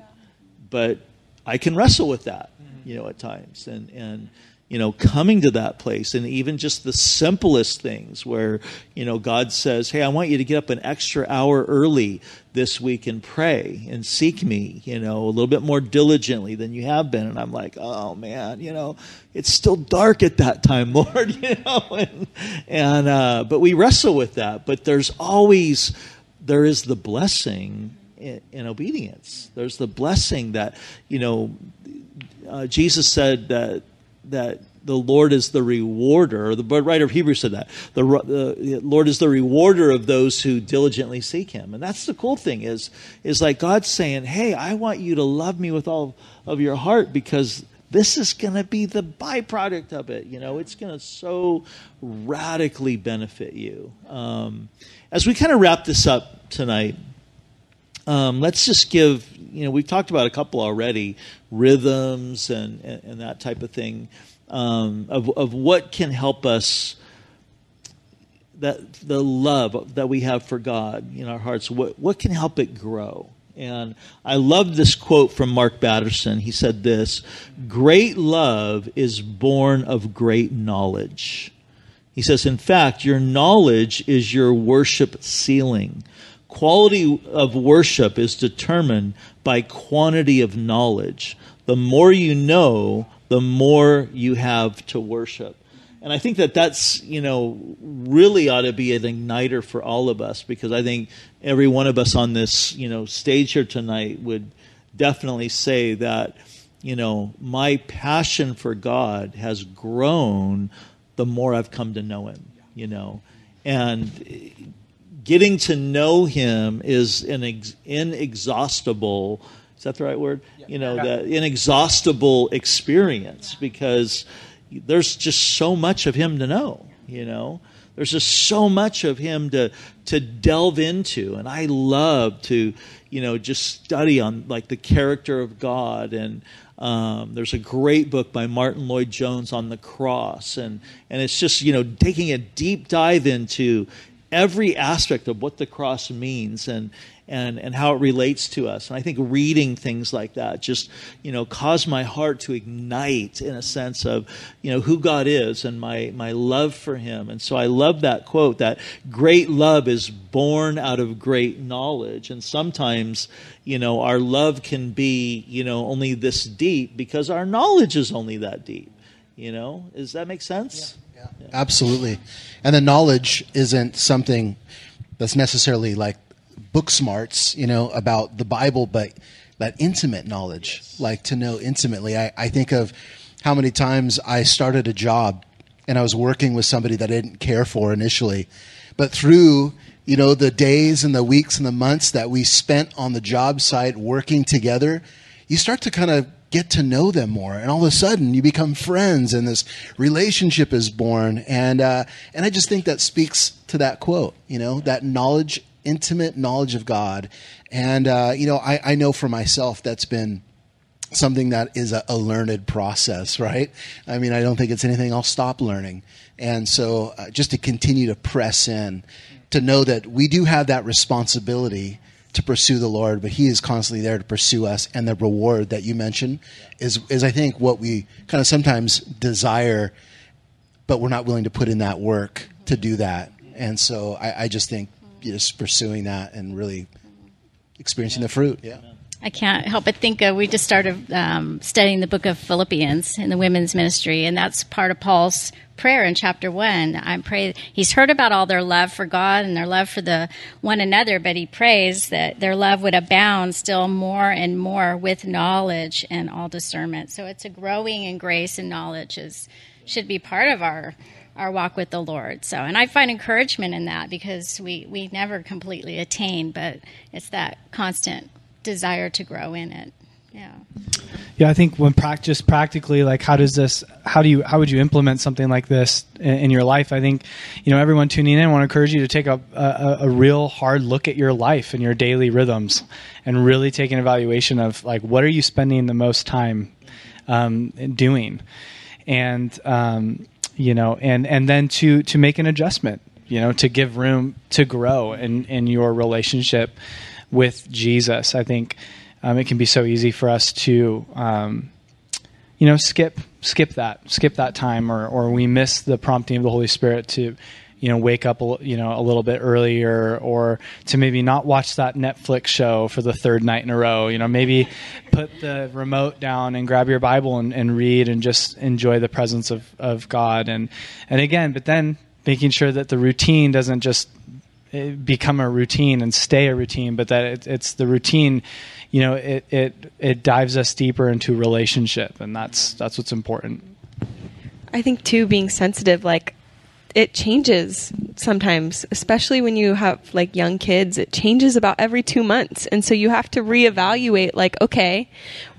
But I can wrestle with that, you know, at times. And, and you know, coming to that place. And even just the simplest things where, you know, God says, hey, I want you to get up an extra hour early this week and pray and seek me, you know, a little bit more diligently than you have been. And I'm like, oh man, you know, it's still dark at that time, Lord, you know, and, and uh, but we wrestle with that. But there's always, there is the blessing in, in obedience. There's the blessing that, you know, uh, Jesus said that, that the Lord is the rewarder, or the writer of Hebrews said that, the, the Lord is the rewarder of those who diligently seek him. And that's the cool thing is, is like God saying, hey, I want you to love me with all of your heart, because this is going to be the byproduct of it. You know, it's going to so radically benefit you. Um, as we kind of wrap this up tonight, um, let's just give, you know, we've talked about a couple already, rhythms and, and, and that type of thing, um, of, of what can help us, that the love that we have for God in our hearts, what, what can help it grow? And I love this quote from Mark Batterson. He said this, great love is born of great knowledge. He says, in fact, your knowledge is your worship ceiling. Quality of worship is determined by quantity of knowledge. The more you know, the more you have to worship. And I think that that's, you know, really ought to be an igniter for all of us, because I think every one of us on this, you know, stage here tonight would definitely say that, you know, my passion for God has grown the more I've come to know him, you know, and getting to know him is an ex- inexhaustible, is that the right word? Yeah. You know, yeah. the inexhaustible experience, because there's just so much of him to know, you know. There's just so much of him to to delve into. And I love to, you know, just study on like the character of God. And um, there's a great book by Martin Lloyd-Jones on the cross. And, and it's just, you know, taking a deep dive into every aspect of what the cross means and, and, and how it relates to us. And I think reading things like that just, you know, caused my heart to ignite in a sense of, you know, who God is and my, my love for him. And so I love that quote, that great love is born out of great knowledge. And sometimes, you know, our love can be, you know, only this deep because our knowledge is only that deep, you know. Does that make sense? Yeah. Yeah. Absolutely. And the knowledge isn't something that's necessarily like book smarts, you know, about the Bible, but that intimate knowledge, yes. Like to know intimately. I, I think of how many times I started a job and I was working with somebody that I didn't care for initially, but through, you know, the days and the weeks and the months that we spent on the job site working together, you start to kind of get to know them more. And all of a sudden you become friends and this relationship is born. And, uh, and I just think that speaks to that quote, you know, that knowledge, intimate knowledge of God. And, uh, you know, I, I know for myself, that's been something that is a, a learned process, right? I mean, I don't think it's anything I'll stop learning. And so uh, just to continue to press in, to know that we do have that responsibility to pursue the Lord, but he is constantly there to pursue us. And the reward that you mentioned is, is I think what we kind of sometimes desire, but we're not willing to put in that work to do that. And so I, I just think just pursuing that and really experiencing the fruit. Yeah. I can't help but think of, we just started um, studying the book of Philippians in the women's ministry. And that's part of Paul's prayer in chapter one. I pray he's heard about all their love for God and their love for the one another, but he prays that their love would abound still more and more with knowledge and all discernment. So it's a growing in grace and knowledge is should be part of our our walk with the Lord. So, and I find encouragement in that because we, we never completely attain, but it's that constant desire to grow in it. Yeah. Yeah. I think when practice practically, like how does this, how do you, how would you implement something like this in, in your life? I think, you know, everyone tuning in, I want to encourage you to take a, a, a real hard look at your life and your daily rhythms and really take an evaluation of like, what are you spending the most time um, doing? And, um, you know, and, and then to, to make an adjustment, you know, to give room to grow in, in your relationship with Jesus. I think um, it can be so easy for us to, um, you know, skip skip that, skip that time, or or we miss the prompting of the Holy Spirit to, you know, wake up, you know, a little bit earlier, or to maybe not watch that Netflix show for the third night in a row. You know, maybe put the remote down and grab your Bible and, and read and just enjoy the presence of, of God. And, and again, but then making sure that the routine doesn't just become a routine and stay a routine, but that it, it's the routine, you know, it, it, it dives us deeper into relationship. And that's, that's what's important. I think too, being sensitive, like, it changes sometimes, especially when you have like young kids, it changes about every two months. And so you have to reevaluate like, okay,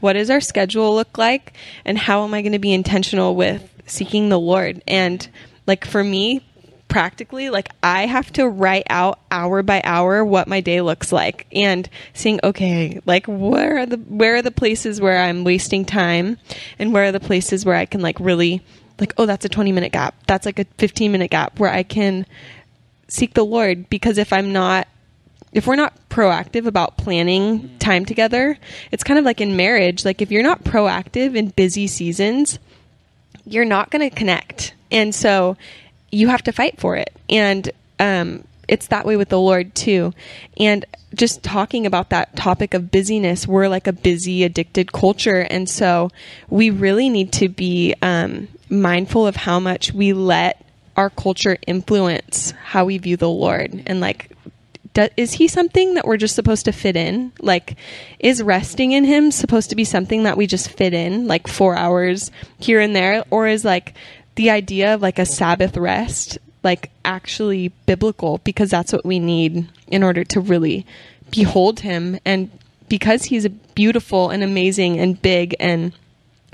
what does our schedule look like? And how am I going to be intentional with seeking the Lord? And like for me, practically, like I have to write out hour by hour what my day looks like and seeing, okay, like where are the, where are the places where I'm wasting time and where are the places where I can like really like, oh, that's a twenty minute gap. That's like a fifteen minute gap where I can seek the Lord. Because if I'm not, if we're not proactive about planning time together, it's kind of like in marriage. Like if you're not proactive in busy seasons, you're not going to connect. And so you have to fight for it. And, um, it's that way with the Lord too. And just talking about that topic of busyness, we're like a busy, addicted culture. And so we really need to be, um, mindful of how much we let our culture influence how we view the Lord. And like, do, is he something that we're just supposed to fit in? Like, is resting in him supposed to be something that we just fit in like four hours here and there? Or is like the idea of like a Sabbath rest, like actually biblical, because that's what we need in order to really behold him. And because he's beautiful and amazing and big, and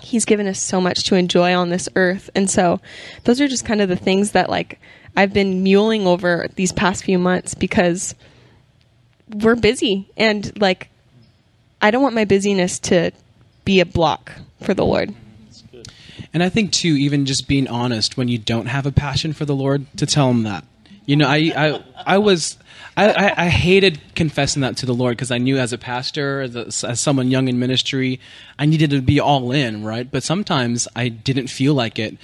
he's given us so much to enjoy on this earth. And so those are just kind of the things that like I've been mulling over these past few months, because we're busy, and like, I don't want my busyness to be a block for the Lord. And I think too, even just being honest when you don't have a passion for the Lord, to tell him that. You know, I, I, I was, I, I, I hated confessing that to the Lord, because I knew as a pastor, as, a, as someone young in ministry, I needed to be all in, right? But sometimes I didn't feel like it.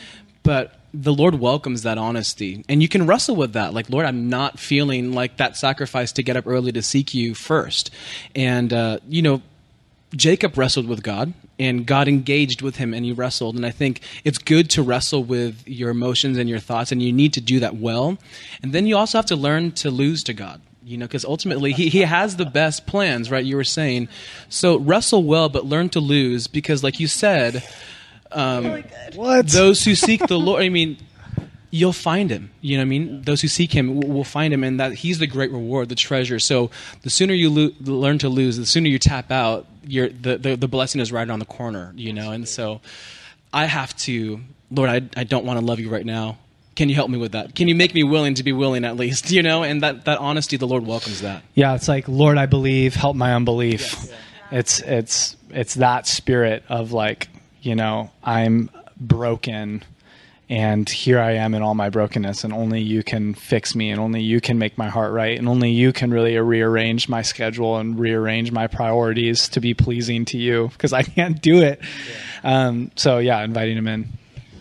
But the Lord welcomes that honesty, and you can wrestle with that. Like, Lord, I'm not feeling like that sacrifice to get up early to seek you first. And, uh, you know, Jacob wrestled with God, and God engaged with him, and he wrestled. And I think it's good to wrestle with your emotions and your thoughts, and you need to do that well. And then you also have to learn to lose to God, you know, because ultimately he, he has the best plans, right? You were saying. So wrestle well, but learn to lose, because like you said, um, oh my God. What? Those who seek the Lord, I mean, you'll find him. You know what I mean? Those who seek him will find him, and that he's the great reward, the treasure. So the sooner you lo- learn to lose, the sooner you tap out, you're, the, the, the blessing is right around the corner, you know? And so I have to, Lord, I, I don't want to love you right now. Can you help me with that? Can you make me willing to be willing at least, you know? And that, that honesty, the Lord welcomes that. Yeah, it's like, Lord, I believe, help my unbelief. Yes. Yeah. It's, it's, it's that spirit of like, you know, I'm broken, and here I am in all my brokenness, and only you can fix me, and only you can make my heart right, and only you can really rearrange my schedule and rearrange my priorities to be pleasing to you, because I can't do it. Yeah. Um, so yeah, inviting him in.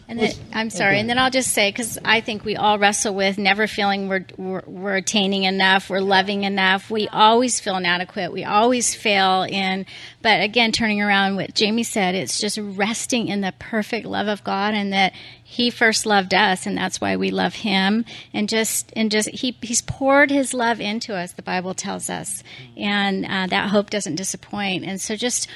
And then, I'm sorry. Okay. And then I'll just say, because I think we all wrestle with never feeling we're, we're we're attaining enough, we're loving enough. We always feel inadequate. We always fail. In, but again, turning around what Jamie said, it's just resting in the perfect love of God, and that he first loved us, and that's why we love him. And just and just he he's poured his love into us, the Bible tells us, and uh, that hope doesn't disappoint. And so just.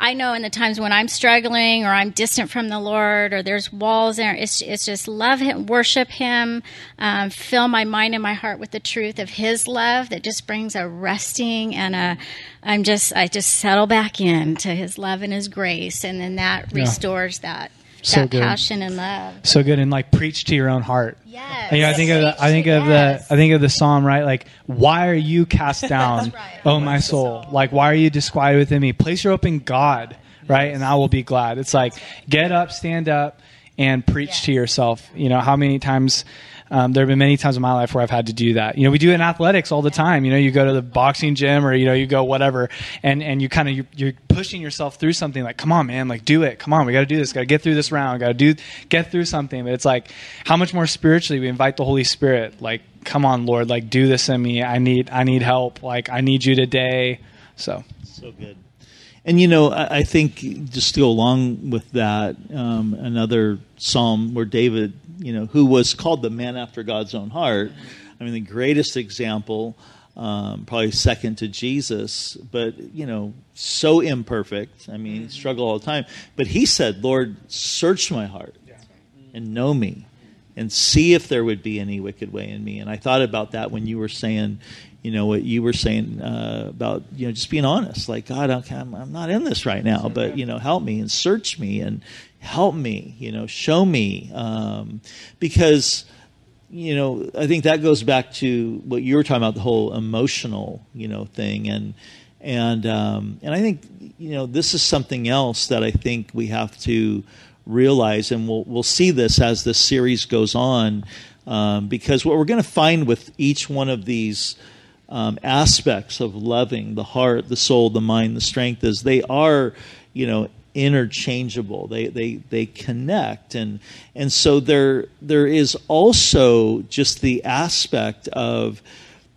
I know in the times when I'm struggling, or I'm distant from the Lord, or there's walls there, it's, it's just love him, worship him, um, fill my mind and my heart with the truth of his love that just brings a resting and a, I'm just, I just settle back in to his love and his grace. And then that restores yeah. that. So that good. Passion and love. So good. And like preach to your own heart. Yes. You know, I think of the, I think of yes. the I think of the Psalm, right? Like, why are you cast down, right. oh my soul? soul? Like, why are you disquieted within me? Place your hope in God, right? Yes. And I will be glad. It's like, get up, stand up, and preach yes. to yourself. You know, how many times Um, there have been many times in my life where I've had to do that. You know, we do it in athletics all the time. You know, you go to the boxing gym or, you know, you go whatever, and, and you kind of, you're, you're pushing yourself through something like, come on, man, like do it. Come on, we got to do this. Got to get through this round. Got to do, get through something. But it's like, how much more spiritually we invite the Holy Spirit, like, come on, Lord, like do this in me. I need, I need help. Like I need you today. So, so good. And, you know, I think just to go along with that, um, another psalm where David, you know, who was called the man after God's own heart. I mean, the greatest example, um, probably second to Jesus, but, you know, so imperfect. I mean, he struggled all the time. But he said, Lord, search my heart and know me and see if there would be any wicked way in me. And I thought about that when you were saying, you know, what you were saying uh, about, you know, just being honest, like, God, I'm, I'm not in this right now, but, you know, help me and search me and help me, you know, show me. Um, because, you know, I think that goes back to what you were talking about, the whole emotional, you know, thing. And, and, um, and I think, you know, this is something else that I think we have to realize, and we'll, we'll see this as this series goes on, um, because what we're going to find with each one of these Um, aspects of loving, the heart, the soul, the mind, the strength, is they are, you know, interchangeable. They they they connect, and and so there there is also just the aspect of,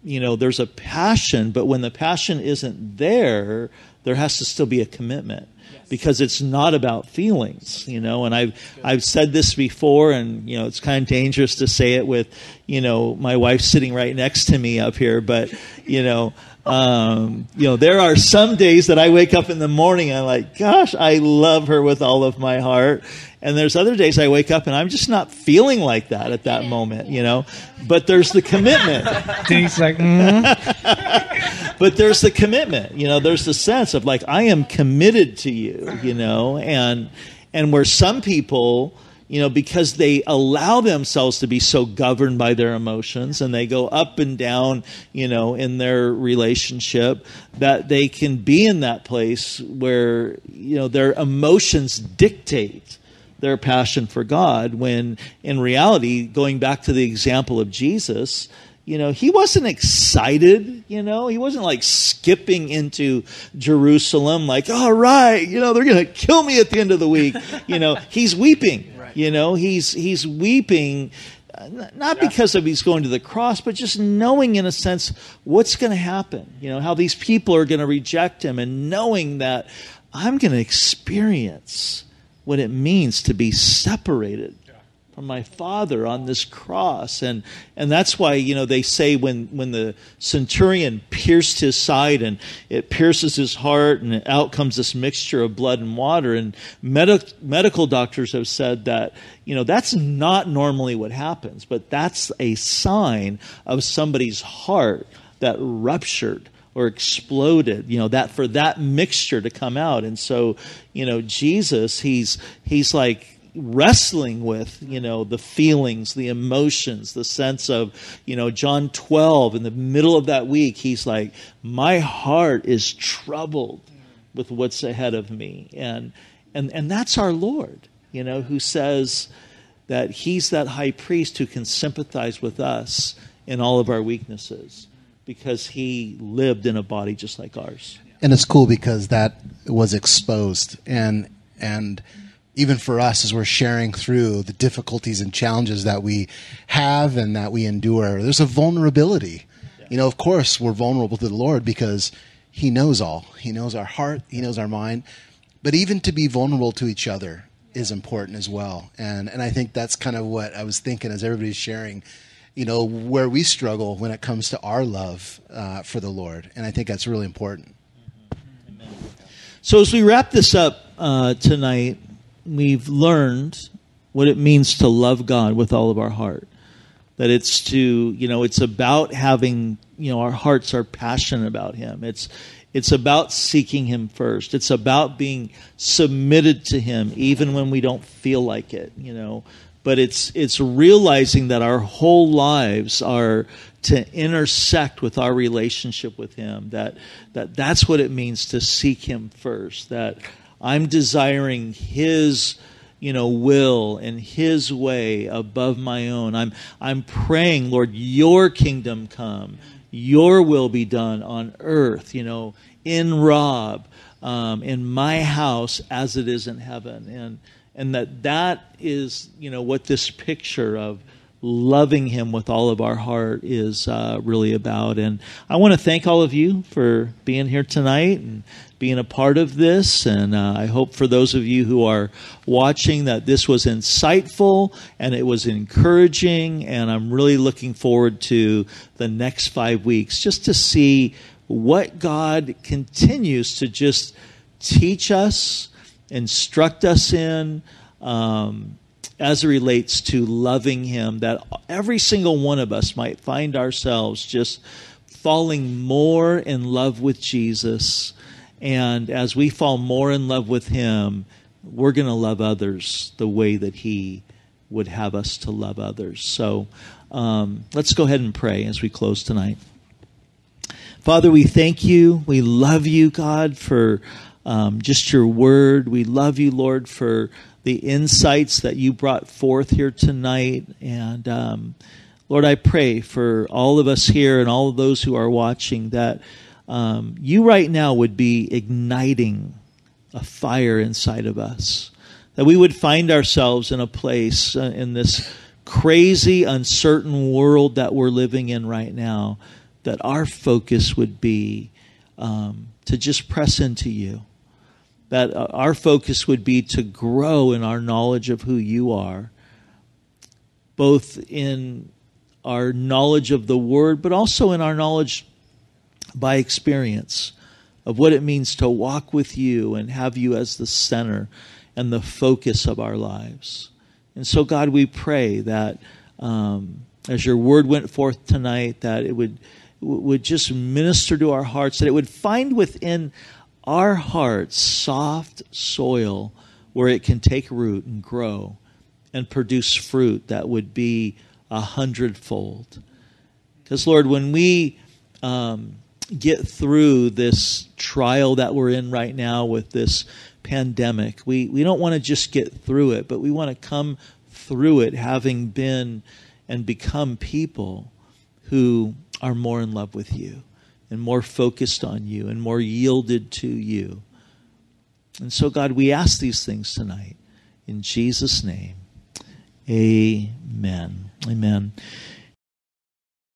you know, there's a passion, but when the passion isn't there, there has to still be a commitment. Yes. Because it's not about feelings, you know, and I've I've said this before, and, you know, it's kind of dangerous to say it with, you know, my wife sitting right next to me up here. But, you know, um, you know, there are some days that I wake up in the morning and I'm like, gosh, I love her with all of my heart. And there's other days I wake up and I'm just not feeling like that at that moment, you know. But there's the commitment. Denise like, mm. But there's the commitment, you know. There's the sense of like, I am committed to you, you know. And and where some people, you know, because they allow themselves to be so governed by their emotions and they go up and down, you know, in their relationship, that they can be in that place where, you know, their emotions dictate their passion for God, when in reality, going back to the example of Jesus, you know, he wasn't excited, you know, he wasn't like skipping into Jerusalem like, all right, you know, they're going to kill me at the end of the week. You know, he's weeping, right. You know, he's, he's weeping, not because of he's going to the cross, but just knowing in a sense what's going to happen, you know, how these people are going to reject him, and knowing that I'm going to experience what it means to be separated from my Father on this cross. And and that's why, you know, they say when, when the centurion pierced his side and it pierces his heart and out comes this mixture of blood and water, and med- medical doctors have said that, you know, that's not normally what happens, but that's a sign of somebody's heart that ruptured or exploded, you know, that for that mixture to come out. And so, you know, Jesus, he's he's like wrestling with, you know, the feelings, the emotions, the sense of, you know, John twelve, in the middle of that week, he's like, my heart is troubled with what's ahead of me. And and and that's our Lord, you know, who says that he's that high priest who can sympathize with us in all of our weaknesses, because he lived in a body just like ours. And it's cool because that was exposed. And and even for us, as we're sharing through the difficulties and challenges that we have and that we endure, there's a vulnerability. Yeah. You know, of course, we're vulnerable to the Lord because he knows all. He knows our heart. He knows our mind. But even to be vulnerable to each other is important as well. And and I think that's kind of what I was thinking as everybody's sharing, you know, where we struggle when it comes to our love uh, for the Lord. And I think that's really important. Mm-hmm. Amen. So as we wrap this up uh, tonight, we've learned what it means to love God with all of our heart. That it's to, you know, it's about having, you know, our hearts are passionate about him. It's It's about seeking him first. It's about being submitted to him, even when we don't feel like it, you know. But it's it's realizing that our whole lives are to intersect with our relationship with him, that, that that's what it means to seek him first, that I'm desiring his you know, will and his way above my own. I'm I'm praying, Lord, your kingdom come, your will be done on earth, you know, in Rob, um, in my house as it is in heaven. And and that that is, you know, what this picture of loving him with all of our heart is uh, really about. And I want to thank all of you for being here tonight and being a part of this. And uh, I hope for those of you who are watching that this was insightful and it was encouraging. And I'm really looking forward to the next five weeks just to see what God continues to just teach us, instruct us in, um, as it relates to loving him, that every single one of us might find ourselves just falling more in love with Jesus. And as we fall more in love with him, we're going to love others the way that he would have us to love others. So um, let's go ahead and pray as we close tonight. Father, we thank you. We love you, God, for um, just your word. We love you, Lord, for the insights that you brought forth here tonight. And um, Lord, I pray for all of us here and all of those who are watching that um, you right now would be igniting a fire inside of us, that we would find ourselves in a place uh, in this crazy, uncertain world that we're living in right now, that our focus would be um, to just press into you, that our focus would be to grow in our knowledge of who you are, both in our knowledge of the word, but also in our knowledge by experience of what it means to walk with you and have you as the center and the focus of our lives. And so, God, we pray that um, as your word went forth tonight, that it would, would just minister to our hearts, that it would find within our hearts soft soil where it can take root and grow and produce fruit that would be a hundredfold. Because, Lord, when we um, get through this trial that we're in right now with this pandemic, we, we don't want to just get through it, but we want to come through it having been and become people who are more in love with you, and more focused on you, and more yielded to you. And so, God, we ask these things tonight. In Jesus' name, amen. Amen.